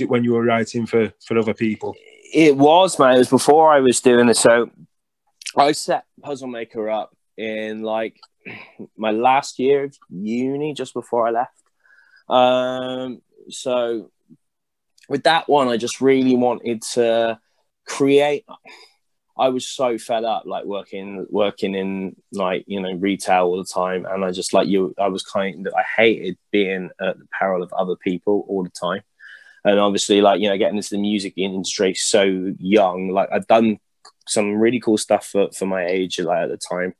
it when you were writing for other people? It was, man. It was before I was doing it. So I set Puzzle Maker up in like my last year of uni, just before I left. So with that one, I just really wanted to create. I was so fed up, like working in like, you know, retail all the time. And I just like you, I was kind of, I hated being at the peril of other people all the time. And obviously like, you know, getting into the music industry so young, like I've done some really cool stuff for my age, like at the time,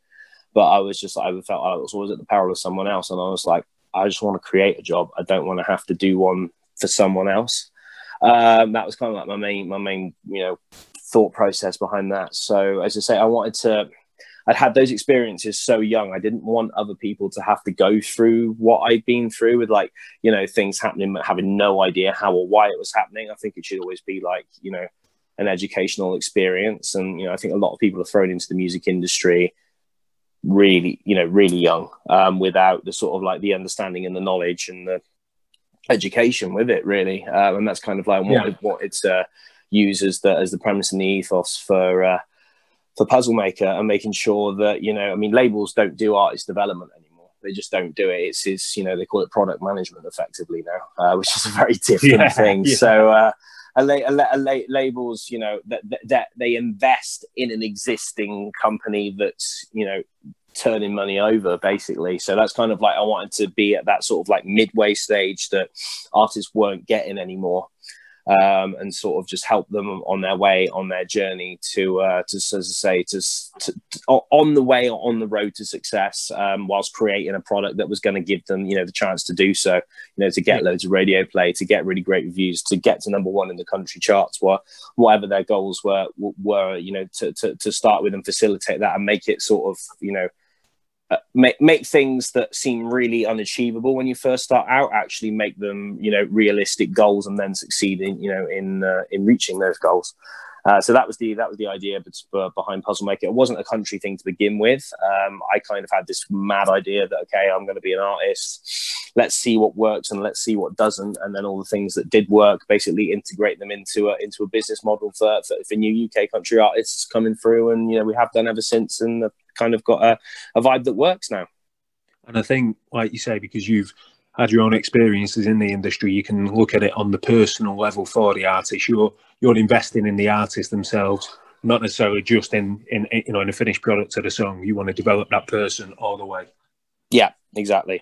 but I was just, I felt I was always at the peril of someone else. And I was like, I just want to create a job. I don't want to have to do one for someone else. That was kind of like my main, you know, thought process behind that. So as I say, I'd had those experiences so young. I didn't want other people to have to go through what I'd been through with, like, you know, things happening, but having no idea how or why it was happening. I think it should always be like, you know, an educational experience. And, you know, I think a lot of people are thrown into the music industry really, you know, really young, without the sort of like the understanding and the knowledge and the education with it, really. And that's kind of like what it's, use as the premise and the ethos for Puzzle Maker, and making sure that, you know, I mean, labels don't do artist development anymore. They just don't do it. It's you know, they call it product management effectively now, which is a very different thing. Yeah. So labels, you know, that they invest in an existing company that's, you know, turning money over basically. So that's kind of like, I wanted to be at that sort of like midway stage that artists weren't getting anymore. And sort of just help them on their way, on their journey on the road to success, whilst creating a product that was going to give them, you know, the chance to do so, you know, to get loads of radio play, to get really great reviews, to get to number one in the country charts, whatever their goals were, you know, to start with and facilitate that and make it sort of, you know, make things that seem really unachievable when you first start out, actually make them, you know, realistic goals, and then succeeding, you know, in reaching those goals. So that was the idea behind Puzzle Maker. It wasn't a country thing to begin with. I kind of had this mad idea that, okay, I'm going to be an artist. Let's see what works and let's see what doesn't. And then all the things that did work, basically integrate them into a business model for new UK country artists coming through. And, you know, we have done ever since, and I've kind of got a vibe that works now. And I think, like you say, because you've had your own experiences in the industry, you can look at it on the personal level for the artist. You're investing in the artist themselves, not necessarily just in you know, in a finished product of the song. You want to develop that person all the way. Yeah, exactly.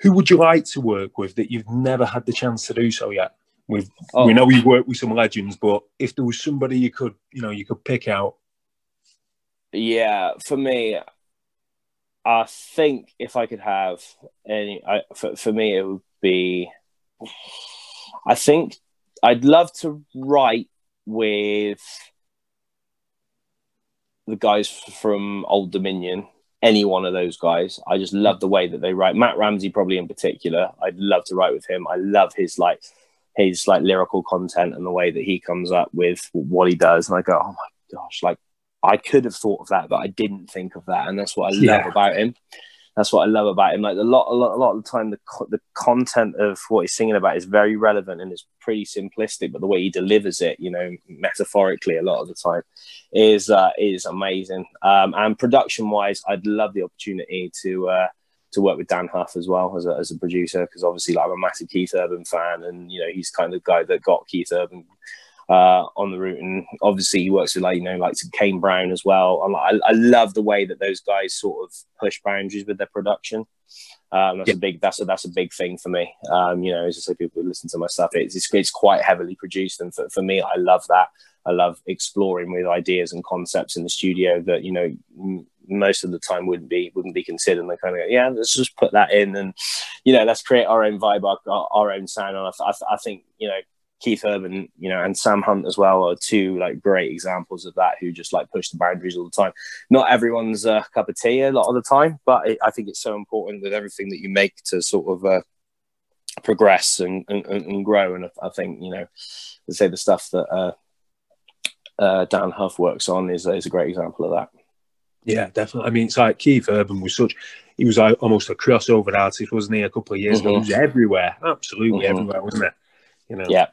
Who would you like to work with that you've never had the chance to do so yet? We know you've worked with some legends, but if there was somebody you could pick out. Yeah, for me, I think if I could have any, for me, it would be, I think I'd love to write with the guys from Old Dominion, any one of those guys. I just love the way that they write. Matt Ramsey, probably in particular, I'd love to write with him. I love his lyrical content and the way that he comes up with what he does. And I go, oh my gosh, like, I could have thought of that, but I didn't think of that. And that's what I love about him. That's what I love about him. Like a lot of the time, the content of what he's singing about is very relevant and it's pretty simplistic, but the way he delivers it, you know, metaphorically a lot of the time is amazing. And production wise, I'd love the opportunity to work with Dan Huff as well as a producer, because obviously like, I'm a massive Keith Urban fan, and, you know, he's kind of the guy that got Keith Urban on the route, and obviously he works with, like, you know, like Kane Brown as well. I love the way that those guys sort of push boundaries with their production. That's a big thing for me. You know, as I say, people who listen to my stuff, it's quite heavily produced, and for me, I love that. I love exploring with ideas and concepts in the studio that, you know, most of the time wouldn't be considered. And they kind of go, yeah, let's just put that in, and, you know, let's create our own vibe, our own sound. And I think, you know, Keith Urban, you know, and Sam Hunt as well are two like great examples of that, who just like push the boundaries all the time. Not everyone's cup of tea a lot of the time, but I think it's so important with everything that you make to sort of progress and grow. And I think, you know, let's say the stuff that Dan Huff works on is a great example of that. Yeah, definitely. I mean, it's like Keith Urban was such, he was like almost a crossover artist, wasn't he, a couple of years ago? He was everywhere, absolutely everywhere, wasn't he? You know? Yeah.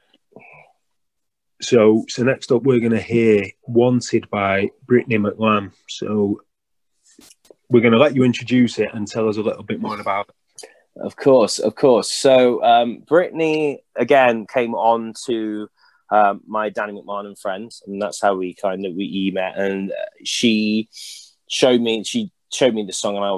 So next up, we're going to hear Wanted by Brittany McLam. So we're going to let you introduce it and tell us a little bit more about it. Of course, of course. So Brittany, again, came on to my Danny McMahon and Friends, and that's how we kind of met. And she showed me the song, and I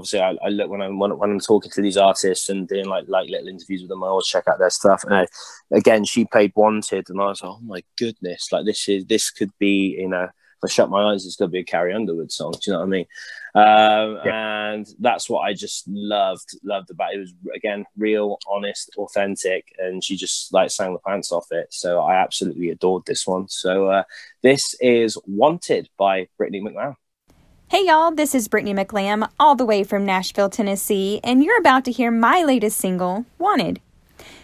look when I'm talking to these artists and doing like little interviews with them, I always check out their stuff. And again, she played Wanted, and I was like, oh my goodness, like this could be, you know, if I shut my eyes, it's gonna be a Carrie Underwood song. Do you know what I mean? Yeah. And that's what I just loved about it. It was, again, real, honest, authentic, and she just like sang the pants off it. So I absolutely adored this one. So this is Wanted by Brittany McLam. Hey y'all, this is Brittany McLam, all the way from Nashville, Tennessee, and you're about to hear my latest single, Wanted.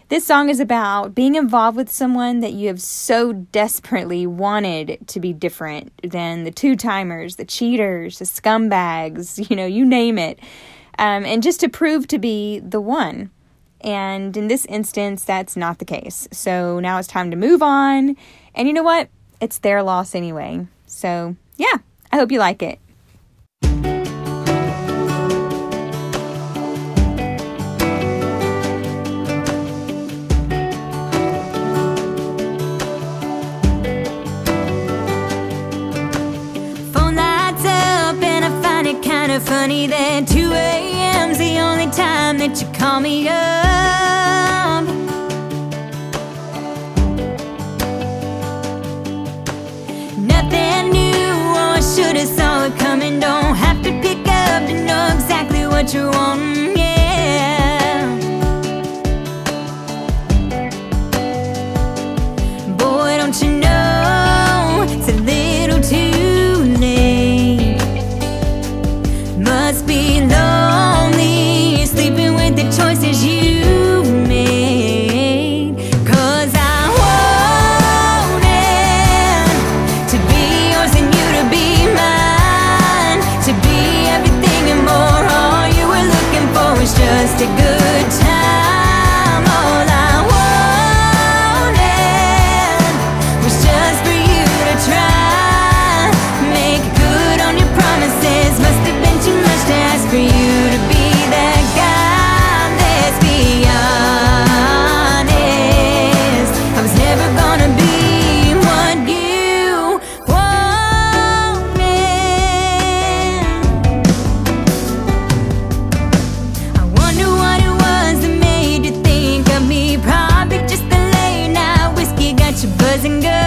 This song is about being involved with someone that you have so desperately wanted to be different than the two-timers, the cheaters, the scumbags, you know, you name it, and just to prove to be the one. And in this instance, that's not the case. So now it's time to move on, and you know what? It's their loss anyway. So yeah, I hope you like it. Funny that 2 a.m.'s the only time that you call me up. Nothing new, or I should have saw it coming. Don't have to pick up to know exactly what you want, yeah. Boy, don't you know, it's a little too late. Must be lonely, sleeping with the choices you made. 'Cause I wanted to be yours and you to be mine, to be everything and more. All you were looking for was just a good time. All I wanted was just for you to try, make good on your promises. Must have been too much to ask for you to be that guy. Let's be honest, I was never gonna be what you wanted. I wonder what it was that made you think of me. Probably just the late night whiskey got you buzzing good.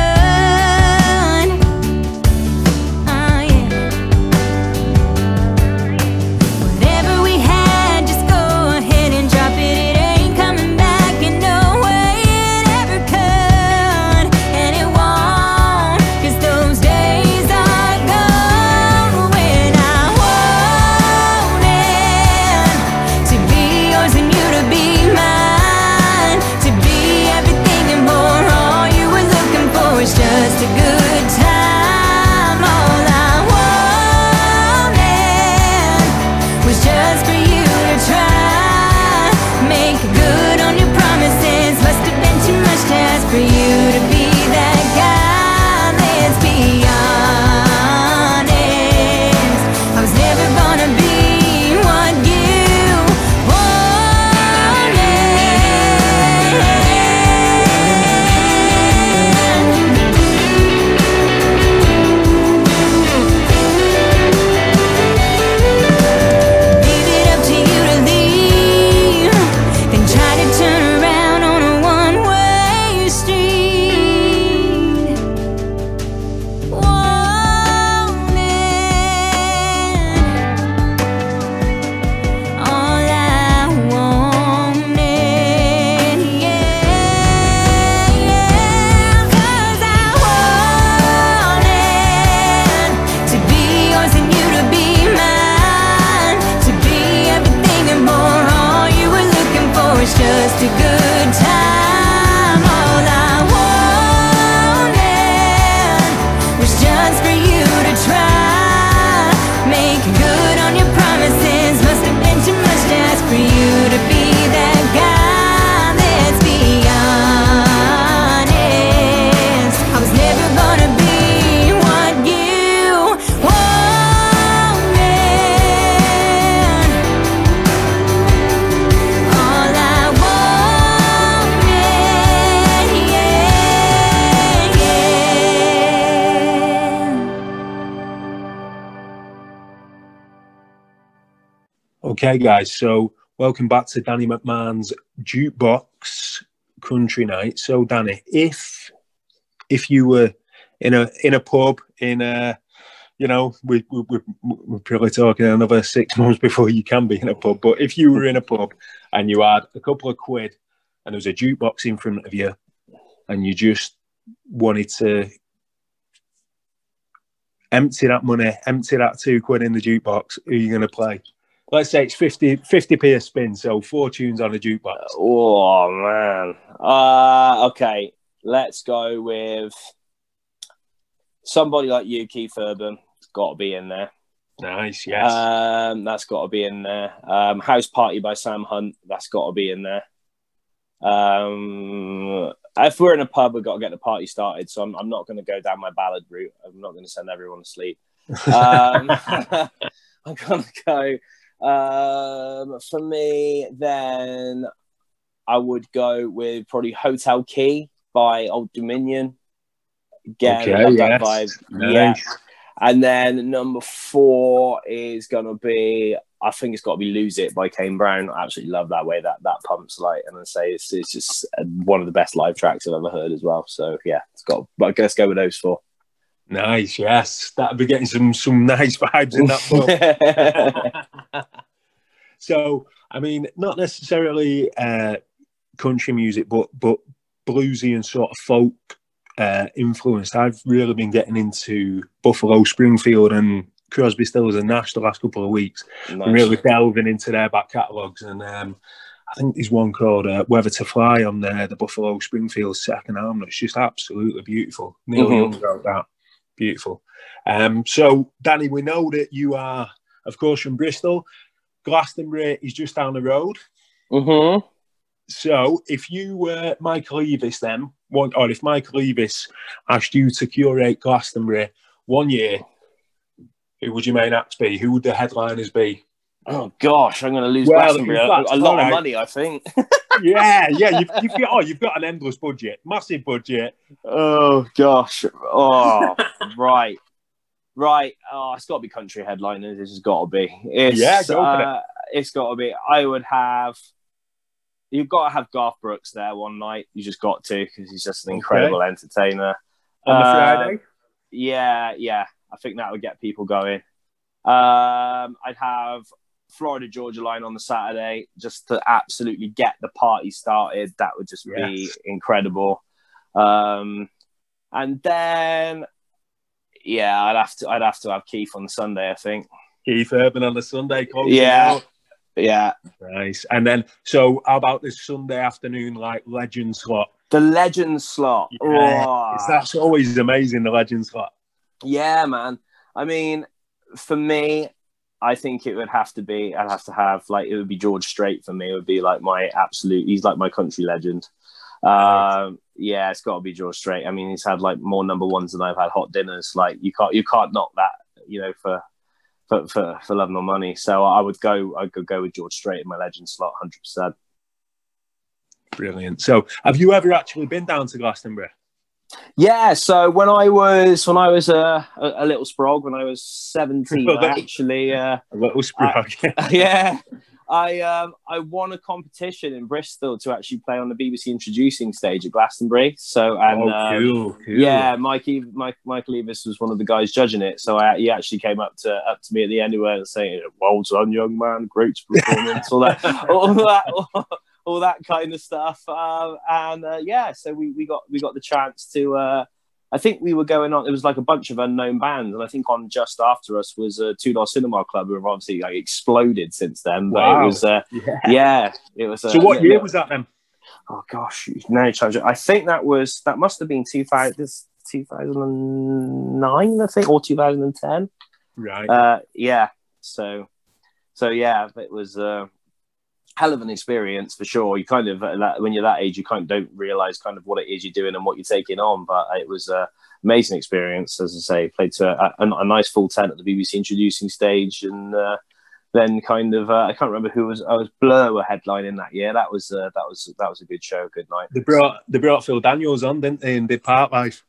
Okay, guys, so welcome back to Danny McMahon's Jukebox Country Night. So, Danny, if you were in a pub in a, you know, we're probably talking another 6 months before you can be in a pub. But if you were in a pub and you had a couple of quid and there was a jukebox in front of you, and you just wanted to empty that money, empty that £2 in the jukebox, who are you going to play? Let's say it's 50p a spin, so 4 tunes on a jukebox. Oh, man. Okay, let's go with somebody like you, Keith Urban. It's got to be in there. Nice, yes. That's got to be in there. House Party by Sam Hunt. That's got to be in there. If we're in a pub, we've got to get the party started, so I'm not going to go down my ballad route. I'm not going to send everyone to sleep. I'm going to go... for me, then I would go with probably Hotel Key by Old Dominion. Again, okay, love that vibe. Nice. Yeah. And then number 4 is going to be, I think it's got to be Lose It by Kane Brown. I absolutely love that way that pumps like, and I say it's just one of the best live tracks I've ever heard as well. So yeah, it's got, but I guess go with those 4. Nice, yes. That'll be getting some nice vibes in that book. So, I mean, not necessarily country music, but bluesy and sort of folk influence. I've really been getting into Buffalo Springfield and Crosby, Stills and Nash the last couple of weeks. Nice. I'm really delving into their back catalogues, and I think there's one called Weather to Fly on there, the Buffalo Springfield second album. It's just absolutely beautiful. Neil Young wrote that. Beautiful. So, Danny, we know that you are, of course, from Bristol. Glastonbury is just down the road. Mm-hmm. So, if you were Michael Eavis then, or if Michael Eavis asked you to curate Glastonbury one year, who would your main acts be? Who would the headliners be? Oh, gosh, I'm going to lose Glastonbury. A lot of money, I think. Yeah. You've got an endless budget, massive budget. Oh, gosh. Oh, right. Oh, it's got to be country headliners. This has got to be. It's got to be. I would have... You've got to have Garth Brooks there one night. You just got to, because he's just an incredible entertainer. On the Friday? Yeah. I think that would get people going. I'd have... Florida Georgia Line on the Saturday, just to absolutely get the party started. That would just be incredible. And then, yeah, I'd have to have Keith on the Sunday. I think Keith Urban on the Sunday. Yeah. Nice. And then, so how about this Sunday afternoon, like legend slot? The legend slot. Yeah. Oh. That's always amazing. The legend slot. Yeah, man. I mean, for me, I think it would have to be, it would be George Strait for me. It would be like my absolute, he's like my country legend. Yeah, it's got to be George Strait. I mean, he's had like more number 1s than I've had hot dinners. Like you can't knock that, you know, for Love Nor Money. So I could go with George Strait in my legend slot, 100%. Brilliant. So have you ever actually been down to Glastonbury? Yeah, so when I was a little sprog, when I was 17, a little sprog. I won a competition in Bristol to actually play on the BBC introducing stage at Glastonbury. So cool. Yeah, Michael Eavis was one of the guys judging it. So he actually came up to me at the end and saying, "Well done, young man, great performance," all that kind of stuff. So we got the chance to, I think we were going on, it was like a bunch of unknown bands, and I think on just after us was a $2 Cinema Club, who have obviously like exploded since then. But wow. It was, it was. So what year was that then? Oh gosh, I think that must have been 2009, I think, or 2010. Right. So it was, hell of an experience for sure. You kind of, when you're that age, you don't realize kind of what it is you're doing and what you're taking on, but it was an amazing experience. As I say, played to a nice full tent at the BBC introducing stage, and then kind of I can't remember who was. I was Blur were headlining that year. That was a good show. Good night. They brought Phil Daniels on, didn't they? In the Park Life.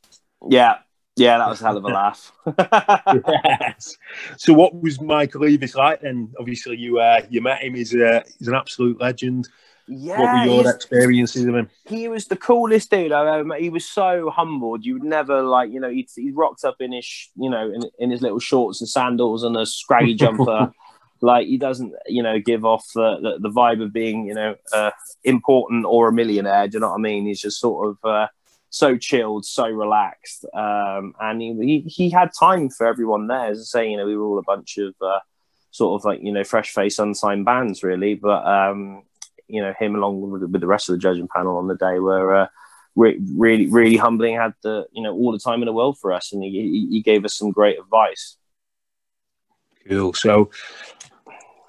Yeah, Yeah, that was a hell of a laugh. Yes. So what was Michael Leavis like then? Obviously, you met him. He's an absolute legend. Yeah. What were your experiences of him? He was the coolest dude I ever met. He was so humbled. You would never, like, you know, he rocked up in his, you know, in his little shorts and sandals and a scraggy jumper. Like, he doesn't, you know, give off the vibe of being, you know, important or a millionaire. Do you know what I mean? He's just sort of... so chilled, so relaxed, and he had time for everyone there. As I say, you know, we were all a bunch of sort of like, you know, fresh faced, unsigned bands, really. But you know, him along with the rest of the judging panel on the day were really humbling. Had the, you know, all the time in the world for us, and he gave us some great advice. Cool. So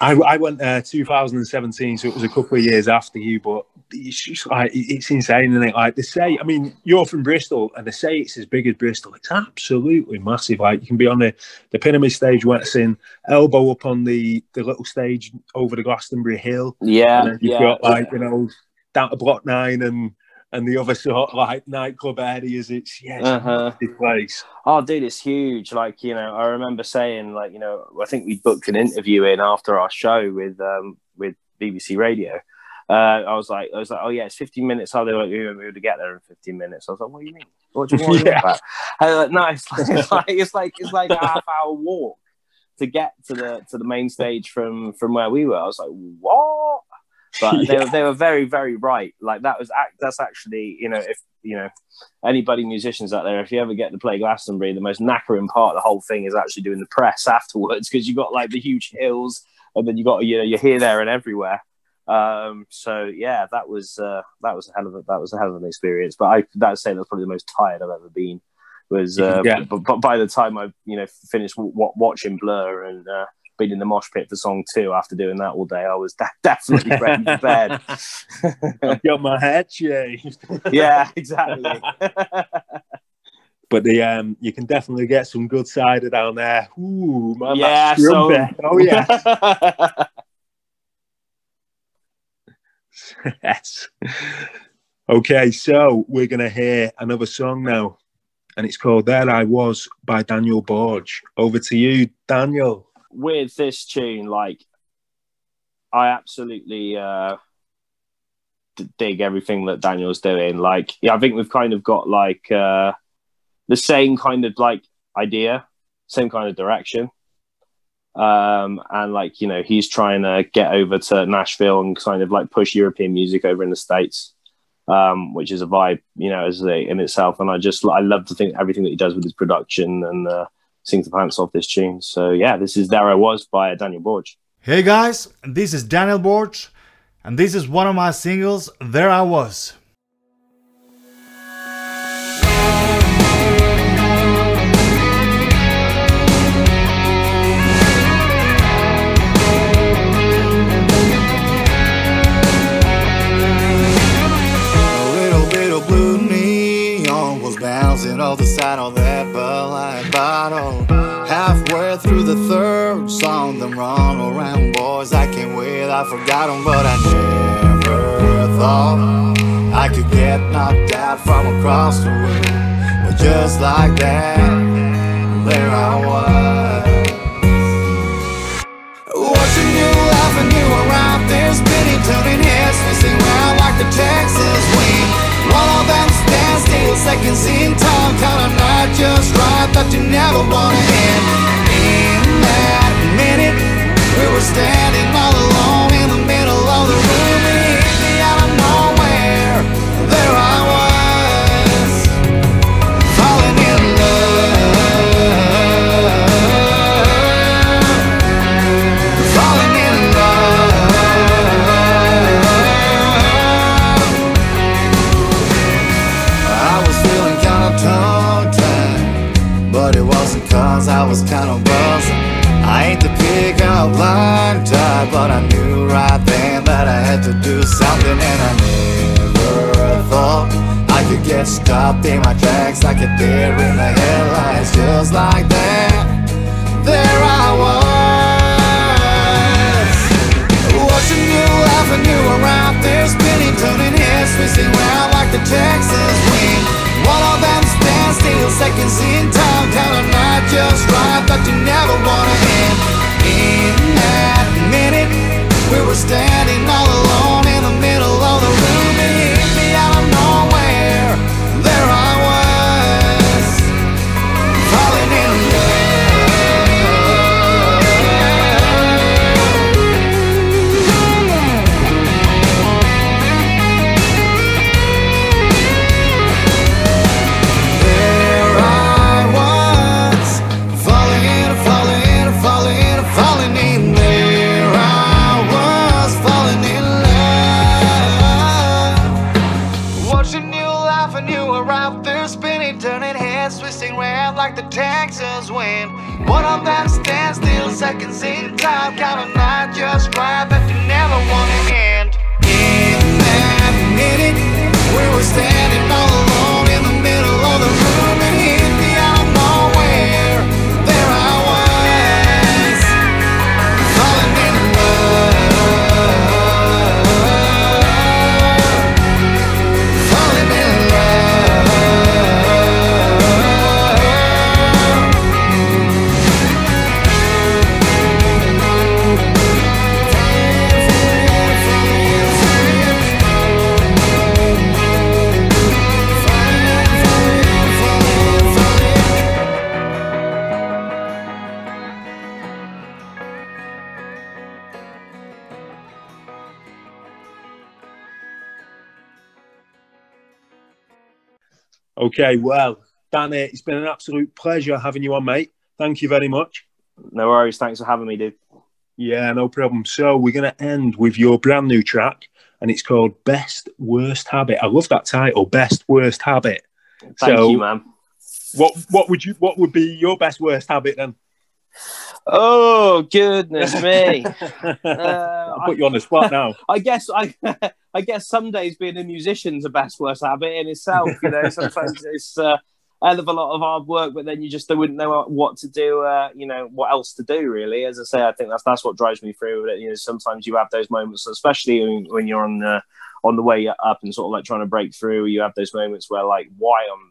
I went there 2017, so it was a couple of years after you, but it's just like, it's insane, isn't it? Like, they say, I mean, you're from Bristol, and they say it's as big as Bristol. It's absolutely massive. Like, you can be on the Pyramid stage, waxing, elbow up on the little stage over the Glastonbury Hill. Yeah, and then you've got, like, you know, down to Block 9 and the other sort of, like, nightclub areas. It's, yeah, it's a big place. Oh, dude, it's huge. Like, you know, I remember saying, like, you know, I think we booked an interview in after our show with BBC Radio. I was like, oh yeah, it's 15 minutes. How they were like, we were able to get there in 15 minutes. I was like, what do you mean? What do you want? Yeah. Like, no, it's like a half-hour walk to get to the main stage from where we were. I was like, what? But they were very, very right. Like, that's actually, you know, if you know anybody musicians out there, if you ever get to play Glastonbury, the most knackering part of the whole thing is actually doing the press afterwards, because you got like the huge hills, and then you got, you know, you're here, there, and everywhere. So yeah, that was a hell of an experience. But that's probably the most tired I've ever been. Was but by the time I, you know, finished watching Blur and been in the mosh pit for song 2 after doing that all day, I was definitely ready for bed. I've got my head shaved. Yeah, exactly. But you can definitely get some good cider down there. Ooh, man, yeah, oh yeah. Yes. Okay, so we're going to hear another song now, and it's called There I Was by Daniel Borge. Over to you, Daniel. With this tune, like, I absolutely dig everything that Daniel's doing. Like, yeah, I think we've kind of got like the same kind of like idea, same kind of direction. And like, you know, he's trying to get over to Nashville and kind of like push European music over in the States, which is a vibe, you know, in itself. And I love to think everything that he does with his production and sings the pants off this tune. So yeah, this is There I Was by Daniel Borge. Hey guys, this is Daniel Borge, and this is one of my singles, There I Was. Bouncing off the side of that polite bottle. Halfway through the third song, them run around boys, I can't wait, I forgot them. But I never thought I could get knocked out from across the room. But just like that, there I was, watching you laughing, you were out there spinning, turning heads, missing round like the Texas wind. One of them stand still, seconds in time, kinda not just right, that you never wanna end. In that minute, we were standing all alone in the middle of the room, and it hit me out of nowhere, there I was, falling in love, falling in love. But it wasn't cause I was kind of buzzing. I ain't the pick out blind type, but I knew right then that I had to do something. And I never thought I could get stopped in my tracks like a deer in the headlights. Just like that, there I was, watching you laughing, you were out there spinning, turning heads, twisting round like the Texas wind. One of them stands still, seconds in time, chances when one of them stands still, seconds in time, got a night just right that you never want to end. In that minute, we were standing all alone in the middle of the room, and in the out of nowhere, there I was, falling in love. Okay, well, Danny, it's been an absolute pleasure having you on, mate. Thank you very much. No worries. Thanks for having me, dude. Yeah, no problem. So we're going to end with your brand new track, and it's called Best Worst Habit. I love that title, Best Worst Habit. Thank you, man. What would be your best worst habit then? Oh, goodness me. I'll put you on the spot now. I guess some days being a musician's a best worst habit in itself, you know. Sometimes it's a hell of a lot of hard work, but then you just wouldn't know what to do, you know, what else to do, really. As I say, I think that's what drives me through it. You know, sometimes you have those moments, especially when you're on the way up and sort of like trying to break through, you have those moments where, like, why on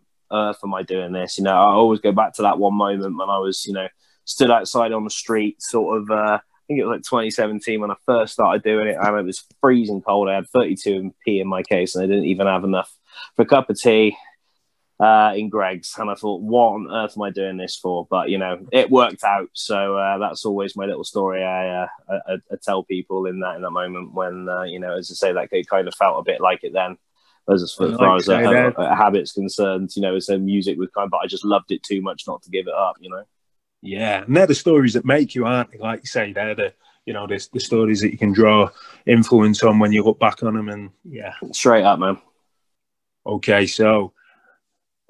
earth am I doing this? You know, I always go back to that one moment when I was, you know, stood outside on the street, sort of, I think it was like 2017 when I first started doing it. I remember it was freezing cold. I had 32p in my case, and I didn't even have enough for a cup of tea in Greg's. And I thought, what on earth am I doing this for? But, you know, it worked out. So that's always my little story I tell people in that moment when, you know, as I say, that it kind of felt a bit like it then. As far as a habit's concerned, you know, it's a music with kind, but I just loved it too much not to give it up, you know. Yeah, and they're the stories that make you, aren't they? Like you say, they're the, you know, the stories that you can draw influence on when you look back on them, and yeah. Straight up, man. Okay, so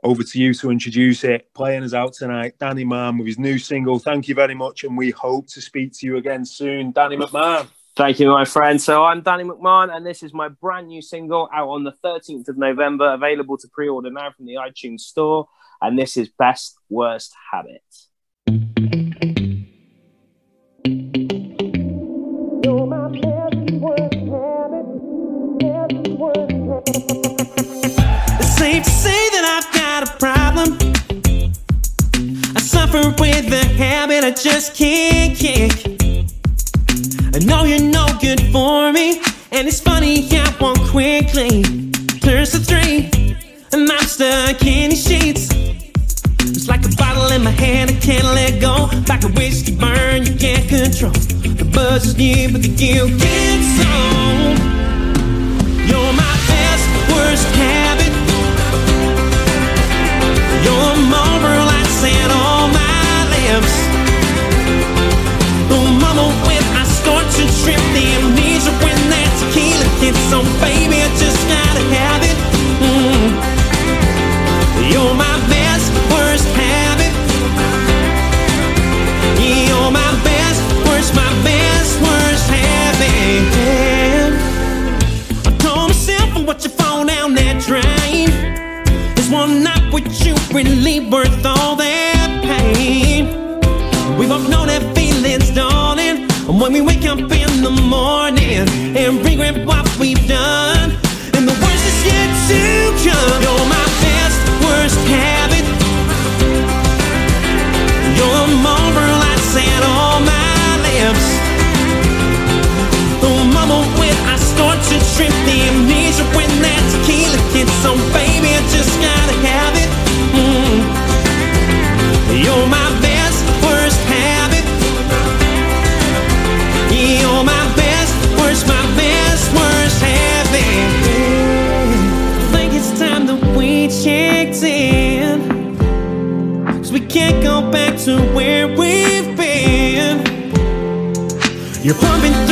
over to you to introduce it. Playing us out tonight, Danny McMahon with his new single. Thank you very much, and we hope to speak to you again soon. Danny McMahon. Thank you, my friend. So I'm Danny McMahon, and this is my brand new single out on the 13th of November, available to pre-order now from the iTunes store. And this is Best Worst Habit. You're my best worst habit, best worst habit. It's safe to say that I've got a problem. I suffer with a habit I just can't kick. I know you're no good for me, and it's funny I won't quickly. Turns to 3, and I'm stuck in these sheets. It's like a bottle in my hand, I can't let go. Like a whiskey burn, you can't control. The buzz is new, but the guilt gets old. You're my best worst habit. You're more like sand on my lips. Oh, mama, when I start to trip, the amnesia when that tequila hits. So, baby, I just gotta have it. You're my best worst habit. You're my best worst habit. I told myself I watch you fall down that drain. There's one night with you really worth all that pain. We both know that feeling's dawning, and when we wake up in the morning and regret what we've done, and the worst is yet to come. You're my worst habit. You're more like sand on my lips. Oh, mama, when I start to trip, the amnesia when that tequila hits. So, baby, I just gotta have it. You're my best worst habit. You're my best worst habit. Time that we checked in, 'cause we can't go back to where we've been. You're pumping